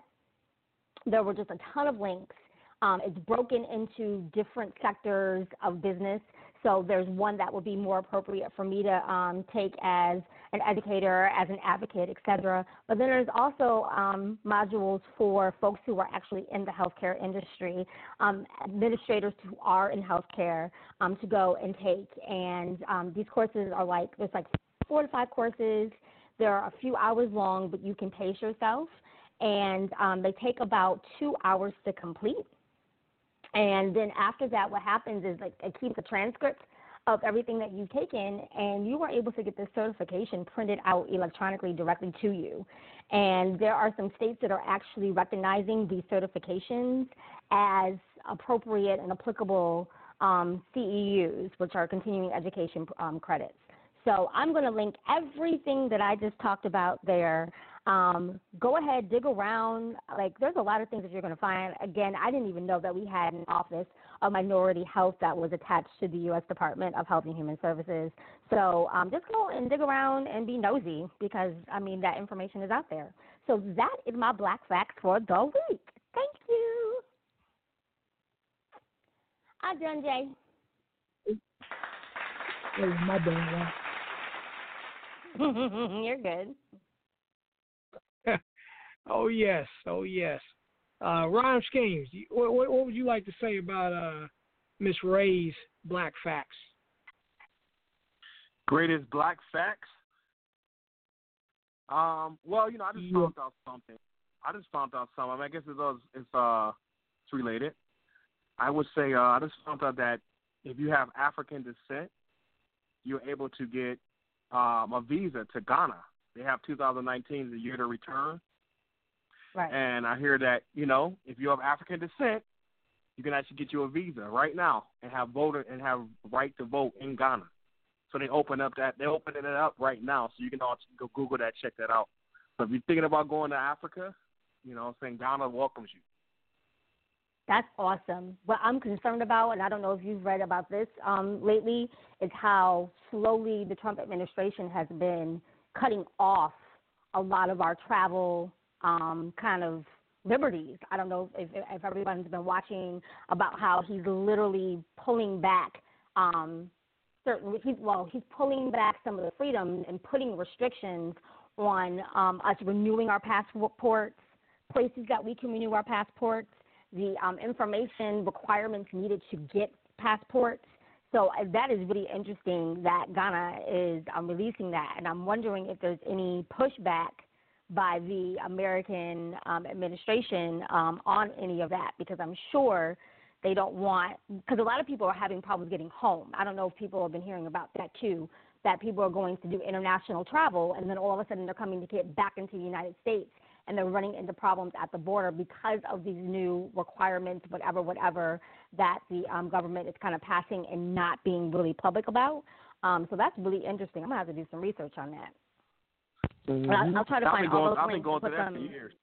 there were just a ton of links. Um, it's broken into different sectors of business. So there's one that would be more appropriate for me to um, take as an educator, as an advocate, et cetera. But then there's also um, modules for folks who are actually in the healthcare industry, um, administrators who are in healthcare um, to go and take. And um, these courses are like, there's like four to five courses. They're a few hours long, but you can pace yourself. And um, they take about two hours to complete. And then after that, what happens is, like, it keeps a transcript of everything that you've taken, and you are able to get this certification printed out electronically directly to you. And there are some states that are actually recognizing these certifications as appropriate and applicable um, C E Us, which are continuing education um, credits. So I'm going to link everything that I just talked about there. Um, go ahead, dig around. Like, there's a lot of things that you're going to find. Again, I didn't even know that we had an Office of Minority Health that was attached to the U S Department of Health and Human Services. So um, just go and dig around and be nosy, because, I mean, that information is out there. So that is my Black Facts for the week. Thank you. I'm done, Jay. It was my bad. You're good. Oh, yes. Oh, yes. Uh, Rhyme Schemes, what, what, what would you like to say about uh, Miss Ray's Black Facts? Greatest Black Facts? Um, well, you know, I just yeah. found out something. I just found out something. I, mean, I guess it's, uh, it's, uh, it's related. I would say uh, I just found out that if you have African descent, you're able to get um, a visa to Ghana. They have two thousand nineteen as a year to return. Right. And I hear that, you know, if you have African descent, you can actually get you a visa right now and have voter and have right to vote in Ghana. So they open up that they open it up right now. So you can also go Google that, check that out. So if you're thinking about going to Africa, you know, saying Ghana welcomes you. That's awesome. What I'm concerned about, and I don't know if you've read about this um, lately, is how slowly the Trump administration has been cutting off a lot of our travel um, kind of liberties. I don't know if, if everyone's been watching about how he's literally pulling back um, certain, he's, well, he's pulling back some of the freedoms and putting restrictions on um, us renewing our passports, places that we can renew our passports, the um, information requirements needed to get passports. So that is really interesting that Ghana is um, releasing that, and I'm wondering if there's any pushback by the American um, administration um, on any of that, because I'm sure they don't want, because a lot of people are having problems getting home. I don't know if people have been hearing about that too, that people are going to do international travel, and then all of a sudden they're coming to get back into the United States, and they're running into problems at the border because of these new requirements, whatever, whatever, that the um, government is kind of passing and not being really public about. Um, so that's really interesting. I'm going to have to do some research on that. Mm-hmm. I'll, I'll try to I've find all going, those I've links. I've been going through that for years.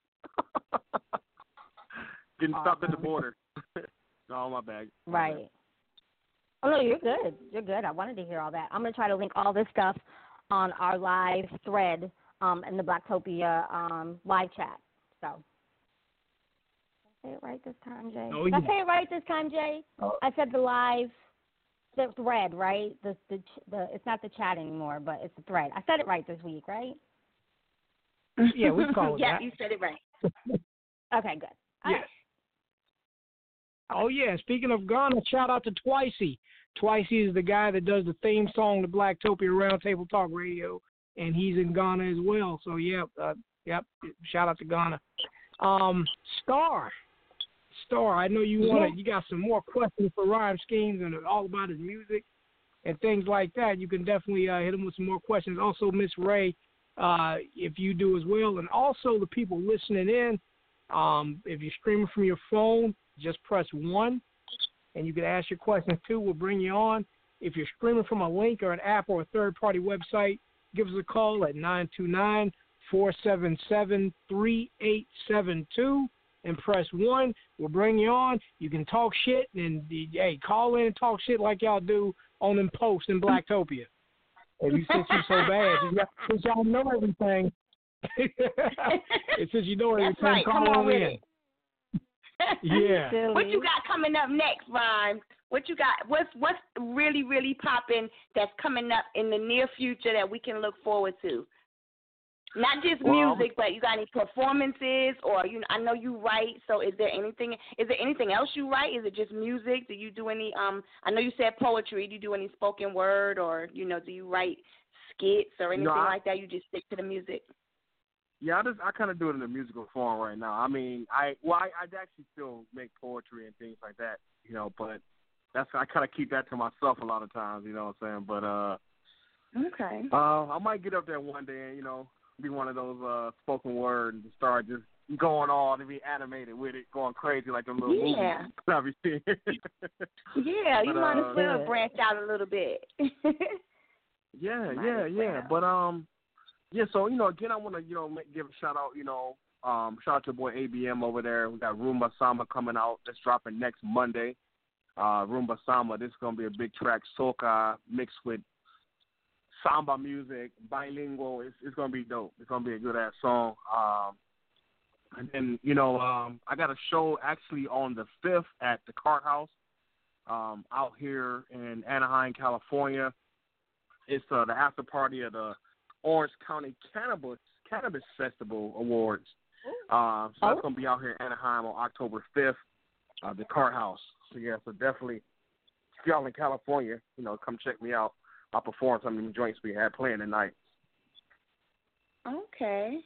Getting awesome. Stopped at the border. No, my bad. My right. Bad. Oh, no, you're good. You're good. I wanted to hear all that. I'm going to try to link all this stuff on our live thread Um, in the Blacktopia um, live chat. So, did I say it right this time, Jay? Oh, yeah. Did I say it right this time, Jay? Oh. I said the live the thread, right? The, the the It's not the chat anymore, but it's the thread. I said it right this week, right? Yeah, we called it yeah, that. Yeah, you said it right. Okay, good. All yes. Right. Oh, yeah. Speaking of Ghana, shout out to Twicey. Twicey is the guy that does the theme song to Blacktopia Roundtable Talk Radio. And he's in Ghana as well. So, yeah, uh, yep. shout out to Ghana. Um, Star, Star, I know you want to, you got some more questions for Rhyme Schemes and all about his music and things like that. You can definitely uh, hit him with some more questions. Also, Miss Ray, uh, if you do as well. And also the people listening in, um, if you're streaming from your phone, just press one, and you can ask your questions too. We'll bring you on. If you're streaming from a link or an app or a third-party website, give us a call at nine two nine, four seven seven, three eight seven two and press one. We'll bring you on. You can talk shit and, hey, call in and talk shit like y'all do on them posts in Blacktopia. If you since you so bad, since y'all know everything, since you know everything, right. Call on in. Yeah. What you got coming up next, Rhyme? What you got? What's what's really really popping that's coming up in the near future that we can look forward to? Not just well, music, but you got any performances or you? I know you write, so is there anything? Is there anything else you write? Is it just music? Do you do any? Um, I know you said poetry. Do you do any spoken word or you know? Do you write skits or anything no, I, like that? You just stick to the music. Yeah, I just I kind of do it in a musical form right now. I mean, I well, I, I actually still make poetry and things like that, you know, but. That's I kind of keep that to myself a lot of times, you know what I'm saying? But uh, okay. Uh, I might get up there one day and, you know, be one of those uh, spoken word and start just going on and be animated with it, going crazy like a little yeah. movie. Yeah, yeah, you but, might uh, as well yeah. branch out a little bit. yeah, yeah, well. yeah. But, um, yeah, so, you know, again, I want to, you know, give a shout out, you know, um, shout out to your boy A B M over there. We got Roomba Samba coming out that's dropping next Monday. Uh, Roomba Samba, this is going to be a big track, soca mixed with samba music, bilingual. It's, it's going to be dope. It's going to be a good-ass song. Um, and then, you know, um, I got a show actually on the fifth at the Cart House um, out here in Anaheim, California. It's uh, the after party of the Orange County Cannabis, Cannabis Festival Awards. Uh, so that's going to be out here in Anaheim on October fifth, uh, the Cart House. So, yeah, so definitely, if y'all in California, you know, come check me out. I'll perform some of the joints we had playing tonight. Okay.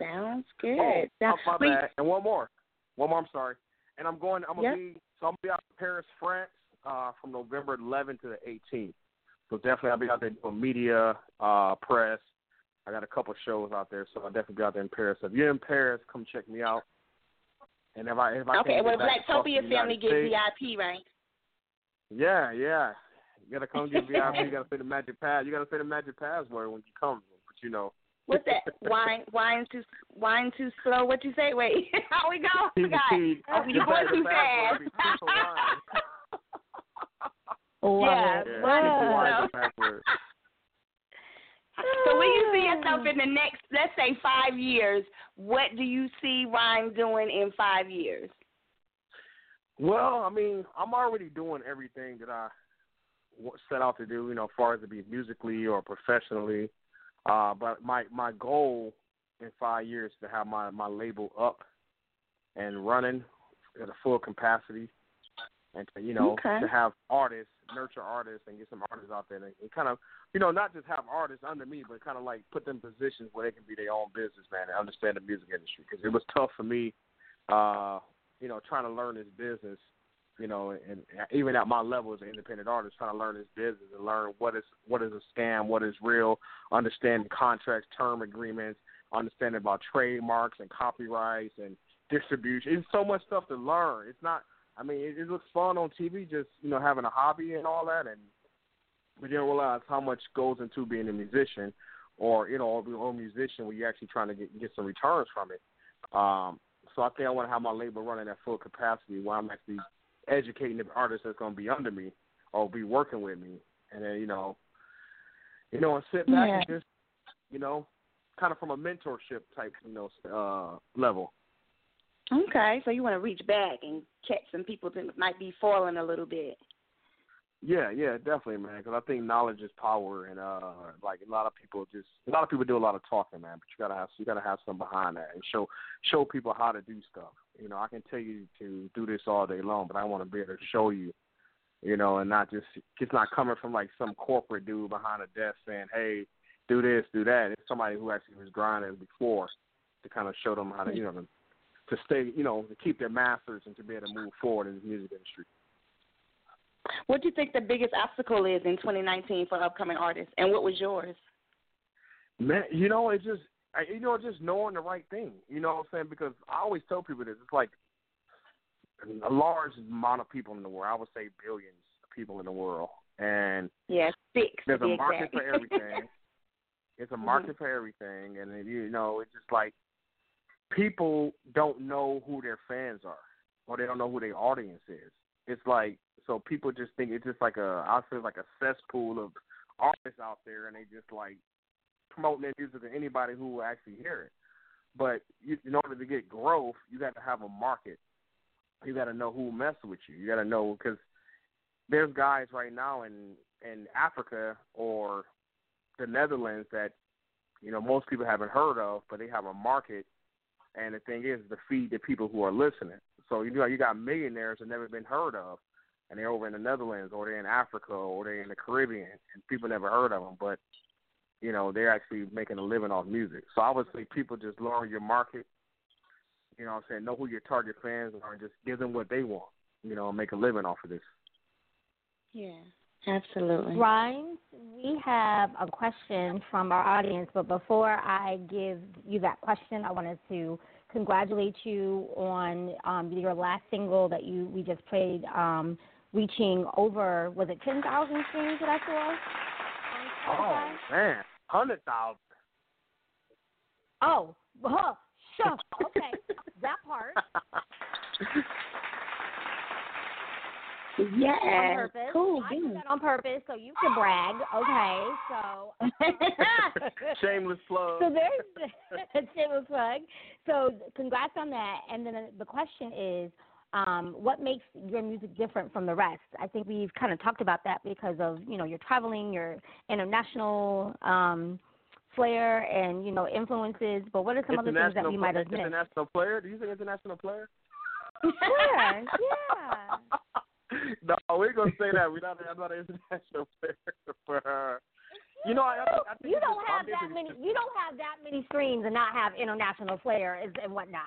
Sounds good. Oh, That's my bad. And one more. One more, I'm sorry. And I'm going, I'm going to yep. be, so I'm going to be out in Paris, France uh, from November eleventh to the eighteenth. So, definitely, I'll be out there doing media, uh, press. I got a couple of shows out there, so I'll definitely be out there in Paris. So, if you're in Paris, come check me out. And if I, if I okay, well, Blacktopia family gets V I P, right? Yeah, yeah. You gotta come get V I P. You gotta say the magic pass. You gotta say the magic password when you come. But you know. What's that? Wine, wine too, wine too slow. What you say? Wait, how we go? Oh, we going too fast. Yeah. Wow. So when you see yourself in the next, let's say, five years, what do you see Rhyme doing in five years? Well, I mean, I'm already doing everything that I set out to do, you know, as far as it be musically or professionally. Uh, but my, my goal in five years is to have my, my label up and running at a full capacity and, to, you know, okay. to have artists, nurture artists and get some artists out there and, and kind of, you know, not just have artists under me, but kind of like put them in positions where they can be their own business, man, and understand the music industry. Because it was tough for me, uh, you know, trying to learn this business, you know, and even at my level as an independent artist, trying to learn this business and learn what is what is a scam, what is real, understanding contracts, term agreements, understanding about trademarks and copyrights and distribution. It's so much stuff to learn. It's not, I mean, it, it looks fun on T V, just, you know, having a hobby and all that, and but you don't realize how much goes into being a musician or, you know, or being a musician where you're actually trying to get, get some returns from it. Um, so I think I want to have my label running at full capacity while I'm actually educating the artist that's going to be under me or be working with me. And then, you know, you know, and sit back yeah. and just, you know, kind of from a mentorship type, you know, uh, level. Okay. So you want to reach back and catch some people that might be falling a little bit. Yeah, yeah, definitely, man. Because I think knowledge is power, and uh, like a lot of people just a lot of people do a lot of talking, man. But you gotta have you gotta have some behind that and show show people how to do stuff. You know, I can tell you to do this all day long, but I want to be able to show you, you know, and not just it's not coming from like some corporate dude behind a desk saying, "Hey, do this, do that." It's somebody who actually was grinding before to kind of show them how to, you know, to, to stay, you know, to keep their masters and to be able to move forward in the music industry. What do you think the biggest obstacle is in twenty nineteen for upcoming artists, and what was yours? Man, you know, it's just, you know, just knowing the right thing. You know what I'm saying? Because I always tell people this. It's like a large amount of people in the world. I would say billions of people in the world. And yeah, six, there's a market exactly. for everything. It's a market mm-hmm. for everything. And, you know, it's just like people don't know who their fans are or they don't know who their audience is. It's like, so people just think it's just like a, I feel like a cesspool of artists out there, and they just like promoting their music to anybody who will actually hear it. But you, in order to get growth, you got to have a market. You got to know who messes with you. You got to know, because there's guys right now in, in Africa or the Netherlands that, you know, most people haven't heard of, but they have a market. And the thing is to feed the people who are listening. So, you know, you got millionaires that never been heard of, and they're over in the Netherlands, or they're in Africa, or they're in the Caribbean, and people never heard of them. But, you know, they're actually making a living off music. So I would say people just learn your market, you know what I'm saying, know who your target fans are, and just give them what they want, you know, and make a living off of this. Yeah, absolutely. Rhyme, we have a question from our audience, but before I give you that question, I wanted to congratulate you on um, your last single that you we just played, um, reaching over, was it ten thousand streams that I saw? Oh, man, one hundred thousand. Oh, huh, sure, okay, that part. Yes, on purpose. Cool. I did that on purpose, so you can brag. Okay, so um, shameless plug. So there's a shameless plug. So congrats on that. And then the question is, um, what makes your music different from the rest? I think we've kind of talked about that because of you know your traveling, your international um, flair, and you know influences. But what are some other things that we might have missed? International player? Do you say international player? Sure. Yeah. No, we're gonna say that. We're not. I'm not an international player. For her. You know, I, I think you don't have that many. You don't have that many streams and not have international players and whatnot.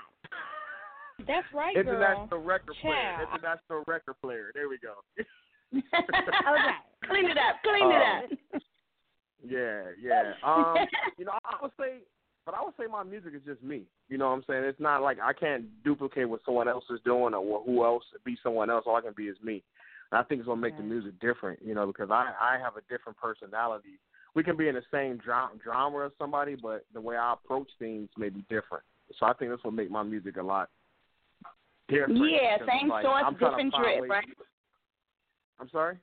That's right, girl. International record player. International record player. There we go. Okay, clean it up. Clean um, it up. Yeah, yeah. Um, you know, I would say, but I would say my music is just me. You know what I'm saying? It's not like I can't duplicate what someone else is doing or who else be someone else. All I can be is me. And I think it's going to make right. the music different, you know, because I, I have a different personality. We can be in the same genre as somebody, but the way I approach things may be different. So I think this will make my music a lot different. Yeah, same like, source, different drip, right? To... I'm sorry?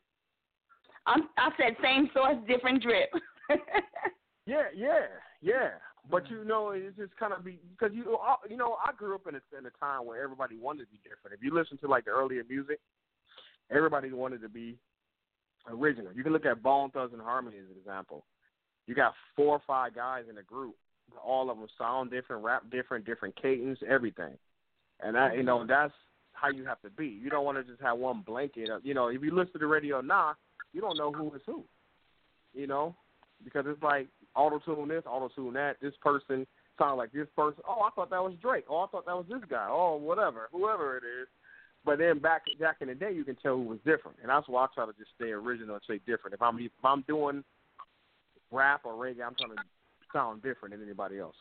I'm, I said same source, different drip. yeah, yeah, yeah. But, you know, it's just kind of be – because, you you know, I grew up in a, in a time where everybody wanted to be different. If you listen to, like, the earlier music, everybody wanted to be original. You can look at Bone Thugs and Harmony as an example. You got four or five guys in a group. All of them sound different, rap different, different cadence, everything. And, I, you know, that's how you have to be. You don't want to just have one blanket. Of, you know, if you listen to the radio now, nah, you don't know who is who, you know, because it's like auto-tune this, auto-tune that. This person sounds like this person. Oh, I thought that was Drake. Oh, I thought that was this guy. Oh, whatever, whoever it is. But then back back in the day, you can tell who was different. And that's why I try to just stay original and stay different. If I'm, if I'm doing rap or reggae, I'm trying to sound different than anybody else.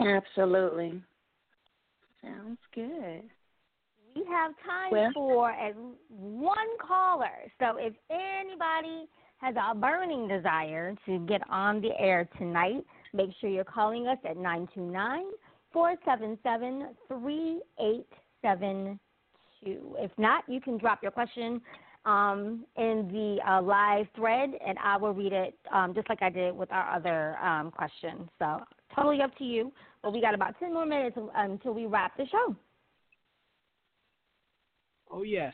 Absolutely. Sounds good. We have time well, for as one caller. So if anybody has a burning desire to get on the air tonight, make sure you're calling us at nine two nine, four seven seven, three eight seven two. If not, you can drop your question Um, in the uh, live thread, and I will read it um, just like I did with our other um, question. So totally up to you. But we got about ten more minutes until we wrap the show. Oh, yes.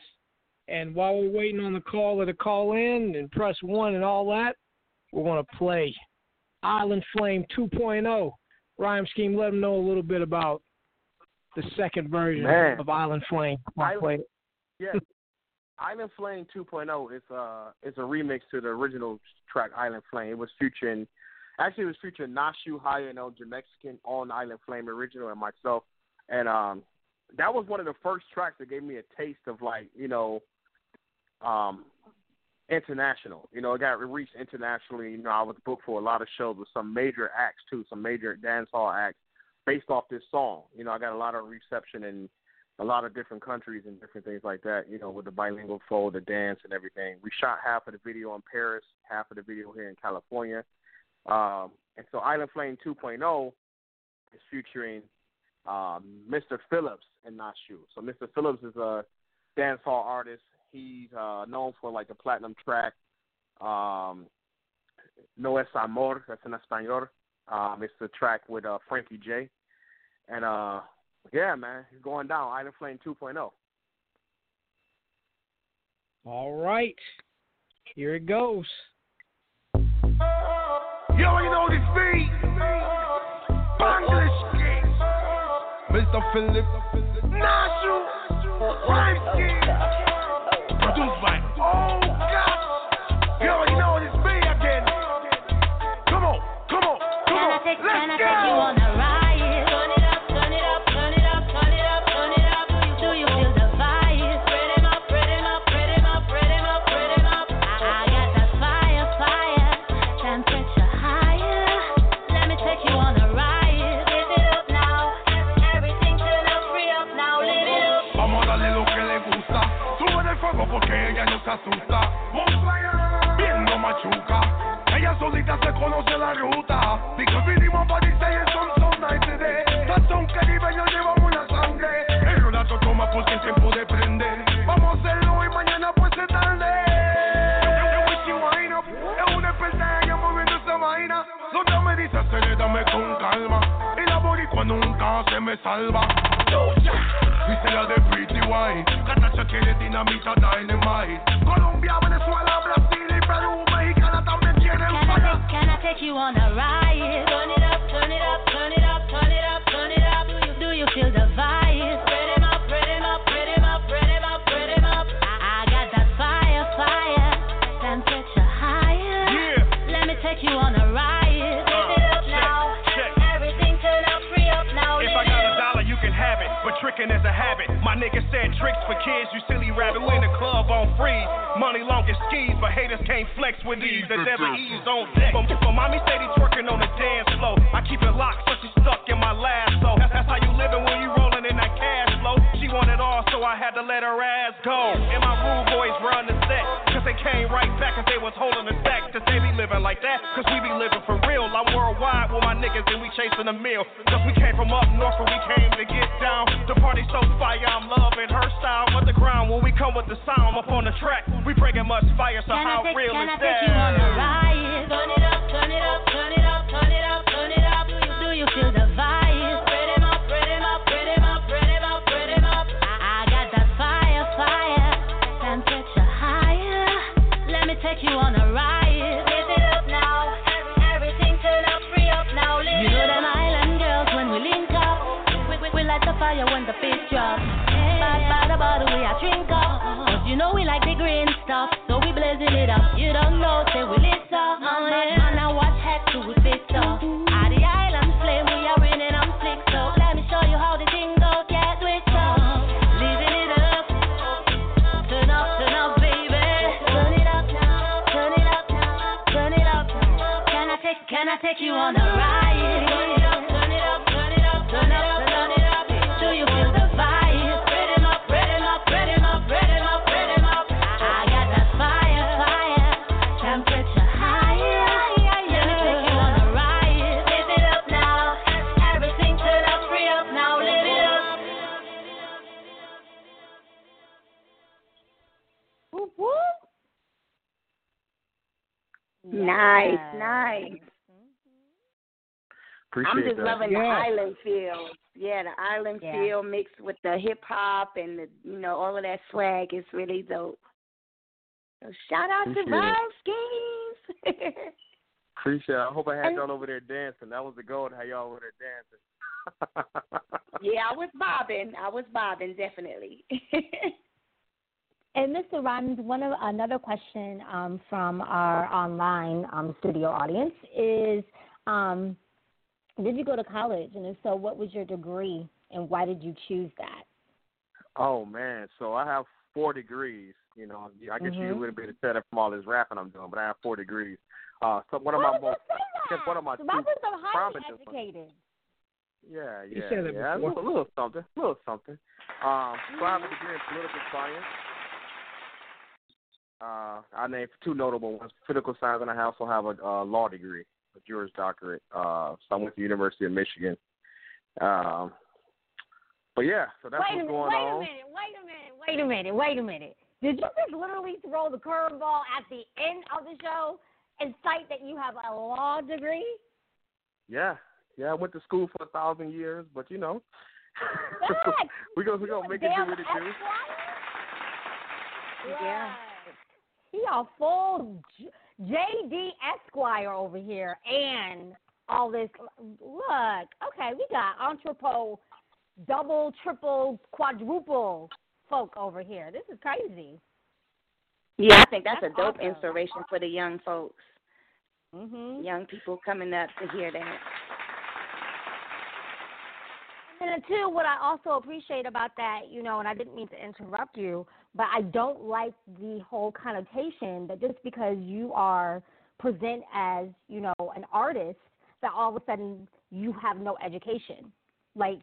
And while we're waiting on the caller to call in and press one and all that, we're going to play Island Flame two point oh. Rhyme Scheme, let them know a little bit about the second version Man. of Island Flame. I, play it. Yeah. Island Flame two point oh is a, is a remix to the original track Island Flame. It was featuring, actually it was featuring Nashu, Haya, and El Mexican on Island Flame original and myself. And um, that was one of the first tracks that gave me a taste of like, you know, um, international. You know, it got reached internationally. You know, I was booked for a lot of shows with some major acts too, some major dance hall acts based off this song. You know, I got a lot of reception and a lot of different countries and different things like that, you know, with the bilingual flow, the dance and everything. We shot half of the video in Paris, half of the video here in California. Um, and so Island Flame two point oh is featuring um, Mister Phillips and Nashu. So Mister Phillips is a dance hall artist. He's uh, known for, like, the platinum track, um, No Es Amor, that's in Espanol. Um, it's the track with uh, Frankie J. And, uh, yeah, man, it's going down. Island Flame two point oh. All right, here it goes. Yo, you know this beat, Bangladesh, Mister Phillips, Nashu, Rhyme Schemes, produced by Oh God. Yo, you know this beat again. Come on, come on, come on. Let's go. Can I take you on a ride? Asusta, viendo machuca, ella solita se conoce la ruta, dijo vinimos para dice son son night today, son caribeños llevamos la sangre, el relato toma porque el tiempo de prender, vamos a hacerlo hoy mañana pues es tarde, es una experta ella moviendo esa vaina, donde me dice acelérdame con calma, y la boricua nunca se me salva, dice la de Pretty White, Catacha quiere dinamita dynamite. Colombia, Venezuela, Brasil y Perú, Mexicana también tiene un país. Can I take you on a ride? Turn it up, turn it up, turn it up, turn it up, turn it up. Do you feel the vibe? Spread them up, spread them up, spread them up, spread them up, spread them up. I got that fire, fire, temperature higher. Yeah. Let me take you on a ride. Live it up now. Everything turn up, free up now. If I got a dollar, you can have it, but tricking is a habit. My nigga said tricks for kids, you silly rabbit. We in the club on freeze. Money long as skis, but haters can't flex with ease. There's never ease on deck. But, but mommy said he's twerking on the dance floor. I keep it locked, so she's stuck in my lasso. That's, that's how you living when you rolling in that cash flow. She wanted all, so I had to let her ass go. And my rude boys run the set, cause they came right back cause they was holding us back. Cause they be living like that, cause we be living for real. I'm worldwide with my niggas and we chasing a meal. Cause we came from up north and we came to get down. The party so fire, I'm loving her style. Underground when we come with the sound up on the track, we bringing much fire. So can how take, real is I that? Take you on a ride? Turn it up, turn it up, turn it up, turn it up, turn it up. Do you feel the vibe? Spread them up, spread them up, spread them up, spread them up, spread them up. I, I got that fire, fire, and take you on a ride. Turn it up, turn it up, turn it up, turn it up, turn it up, till you feel the fire. Spread him up, spread him up, spread him up, spread him up, spread him up. I got that fire, fire, temperature higher. Let me take you on a ride. Live it up now, everything turn up, free up now, live it up. Whoop whoop. Yeah. Nice, nice. Appreciate I'm just that. loving yeah. the island feel. Yeah, the island yeah. feel mixed with the hip-hop and, the, you know, all of that swag is really dope. So shout-out to Rhyme Schemes. Appreciate it. I hope I had y'all over there dancing. That was the goal to have y'all over there dancing. Yeah, I was bobbing. I was bobbing, definitely. And Mister Rhymes, one of another question um, from our online um, studio audience is, um, did you go to college? And if so, what was your degree, and why did you choose that? Oh man, so I have four degrees. You know, I get mm-hmm. you a little bit of setup from all this rapping I'm doing, but I have four degrees. Uh, so one of my most, one of my two prominent. Educated. Yeah, yeah, yeah. A little, little something, a little something. Um, so I have a degree in political science. Uh, I named two notable ones, political science, and I also have a, a law degree, a Juris Doctorate. Uh, so I went to the University of Michigan. Um, but, yeah, so that's wait what's minute, going wait on. Wait a minute, wait a minute, wait a minute, wait a minute. Did you just literally throw the curveball at the end of the show and cite that you have a law degree? Yeah, yeah, I went to school for a thousand years, but, you know. We're going to make it do what it do. Yeah. He a full J D Esquire over here and all this. Look, okay, we got entrepreneur, double, triple, quadruple folk over here. This is crazy. Yeah, I think that's, that's a dope awesome. inspiration for the young folks. Mm-hmm. Young people coming up to hear that. And then, too, what I also appreciate about that, you know, and I didn't mean to interrupt you, but I don't like the whole connotation that just because you are present as, you know, an artist, that all of a sudden you have no education. Like,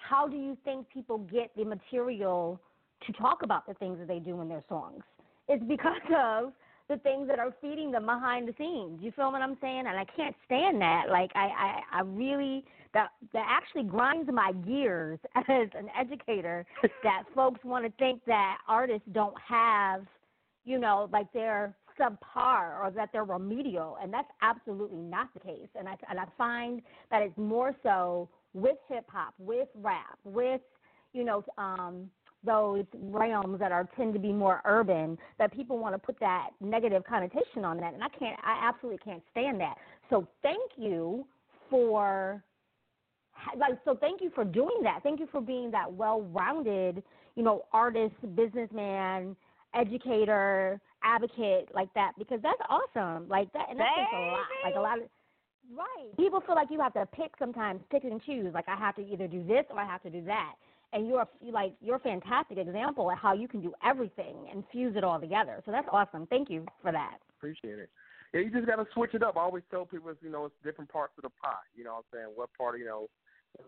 how do you think people get the material to talk about the things that they do in their songs? It's because of the things that are feeding them behind the scenes. You feel what I'm saying? And I can't stand that. Like, I, I, I really, that, that actually grinds my gears as an educator that folks want to think that artists don't have, you know, like they're subpar or that they're remedial. And that's absolutely not the case. And I, and I find that it's more so with hip-hop, with rap, with, you know, um, those realms that are tend to be more urban, that people want to put that negative connotation on that, and I can't, I absolutely can't stand that. So thank you for, like, so thank you for doing that. Thank you for being that well-rounded, you know, artist, businessman, educator, advocate like that, because that's awesome. Like that, and that takes a lot. Like a lot of. Right. People feel like you have to pick sometimes, pick and choose. Like I have to either do this or I have to do that. And you're like you're a fantastic example of how you can do everything and fuse it all together. So that's awesome. Thank you for that. Appreciate it. Yeah, you just got to switch it up. I always tell people, you know, it's different parts of the pot. You know what I'm saying? What part, you know,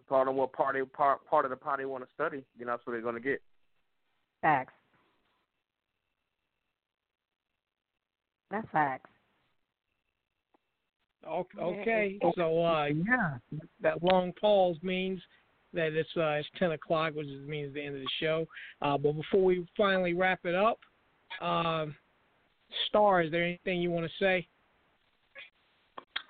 part of what part, part, part of the pot they want to study, you know, that's what they're going to get. Facts. That's facts. Okay. So, uh, yeah, that long pause means that it's, uh, it's ten o'clock, which means the end of the show. Uh, but before we finally wrap it up, uh, Star, is there anything you want to say?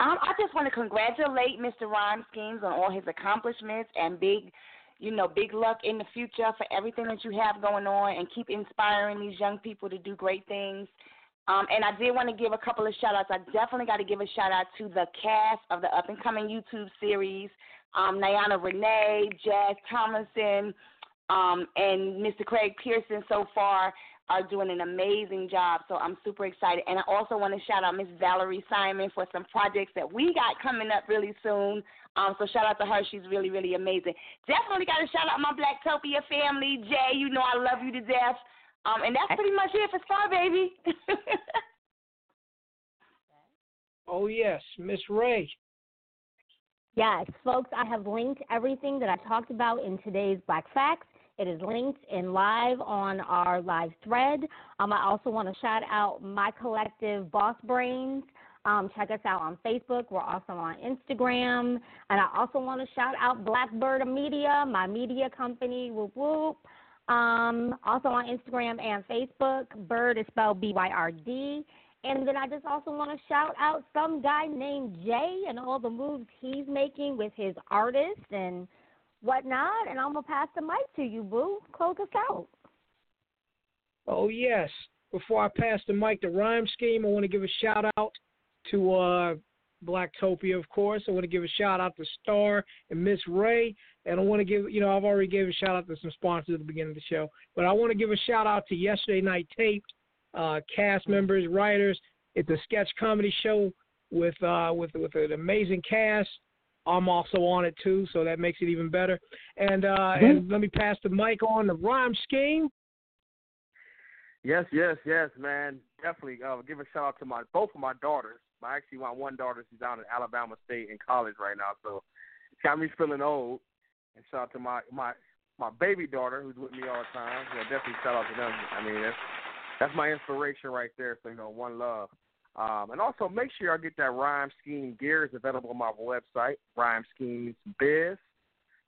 Um, I just want to congratulate Mister Rhyme Schemes on all his accomplishments and big, you know, big luck in the future for everything that you have going on, and keep inspiring these young people to do great things. Um, and I did want to give a couple of shout-outs. I definitely got to give a shout-out to the cast of the up-and-coming YouTube series, um, Nayana Renee, Jazz Tomlinson, um, and Mister Craig Pearson so far are doing an amazing job, so I'm super excited. And I also want to shout-out Miss Valerie Simon for some projects that we got coming up really soon, um, so shout-out to her. She's really, really amazing. Definitely got to shout-out my Blacktopia family. Jay, you know I love you to death. Um, and that's pretty much it for Star Baby. Oh, yes, Miss Ray. Yes, folks, I have linked everything that I talked about in today's Black Facts. It is linked and live on our live thread. Um, I also want to shout out my collective, Boss Brains. Um, check us out on Facebook. We're also on Instagram. And I also want to shout out Blackbird Media, my media company, whoop, whoop. Um, also on Instagram and Facebook, Bird is spelled B Y R D. And then I just also want to shout out Some Guy Named Jay and all the moves he's making with his artists and whatnot. And I'm going to pass the mic to you, boo. Close us out. Oh, yes. Before I pass the mic to Rhyme Scheme, I want to give a shout out to uh, Blacktopia, of course. I want to give a shout-out to Star and Miss Ray. And I want to give, you know, I've already gave a shout-out to some sponsors at the beginning of the show. But I want to give a shout-out to Yesterday Night Taped, uh, cast members, writers. It's a sketch comedy show with, uh, with, with an amazing cast. I'm also on it, too, so that makes it even better. And, uh, mm-hmm. and let me pass the mic on to Rhyme Scheme. Yes, yes, yes, man. Definitely uh, give a shout-out to my both of my daughters. I actually want one daughter. She's down at Alabama State in college right now, so it's got me feeling old. And shout out to my, my, my baby daughter who's with me all the time. Yeah, definitely shout out to them. I mean, that's, that's my inspiration right there. So, you know, one love. Um, and also make sure y'all get that Rhyme Scheme gear. It's available on my website, rhyme schemes biz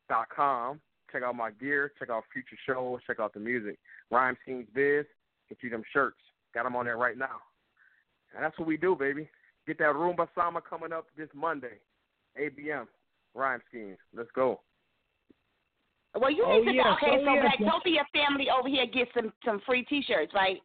dot com. Check out my gear. Check out future shows. Check out the music. Rhyme Schemes Biz. Get you them shirts. Got them on there right now. And that's what we do, baby. Get that Roomba Sama coming up this Monday. A B M, Rhyme Schemes. Let's go. Well, you need oh, to yeah. Okay, oh, so yeah. Blacktopia family over here get some, some free T-shirts, right?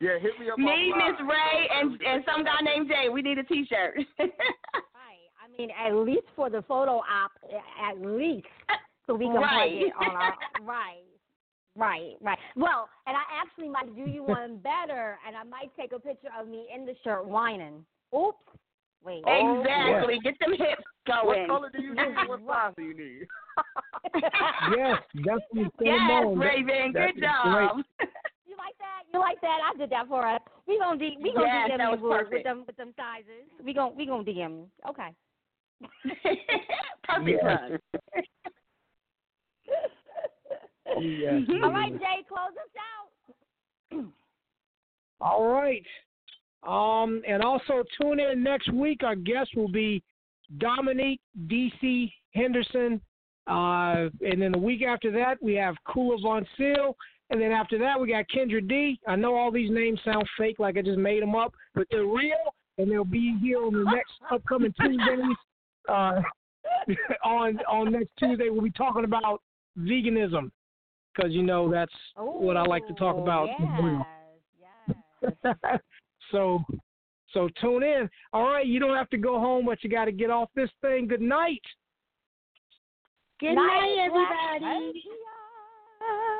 Yeah, hit me up. Me, Miss Ray, and, and Some Guy Named Jay. We need a T-shirt. Right. I mean, at least for the photo op, at least, so we can right. put it on our right. Right, right. Well, and I actually might do you one better, and I might take a picture of me in the shirt whining. Oops. Wait. Exactly. Oh, yes. Get them hips going. What color do you need? What size do you need? Yes, definitely. Yes, Raven. That, good job. Great. You like that? You like that? I did that for us. We gonna D- we gonna yes, D M you with them with them sizes. We gonna we gonna D M you. Okay. Perfect. Yes. Yes. All right, Jay, close us out. All right. Um, and also tune in next week. Our guest will be Dominique D C Henderson. Uh, and then the week after that, we have Kula Von Seal. And then after that, we got Kendra D. I know all these names sound fake, like I just made them up, but they're real, and they'll be here on the next upcoming Tuesdays. Uh, on, on next Tuesday, we'll be talking about veganism. Because, you know, that's Ooh, what I like to talk about. Yes, yes. so, so tune in. All right, you don't have to go home, but you got to get off this thing. Good night. Good night, night everybody. everybody.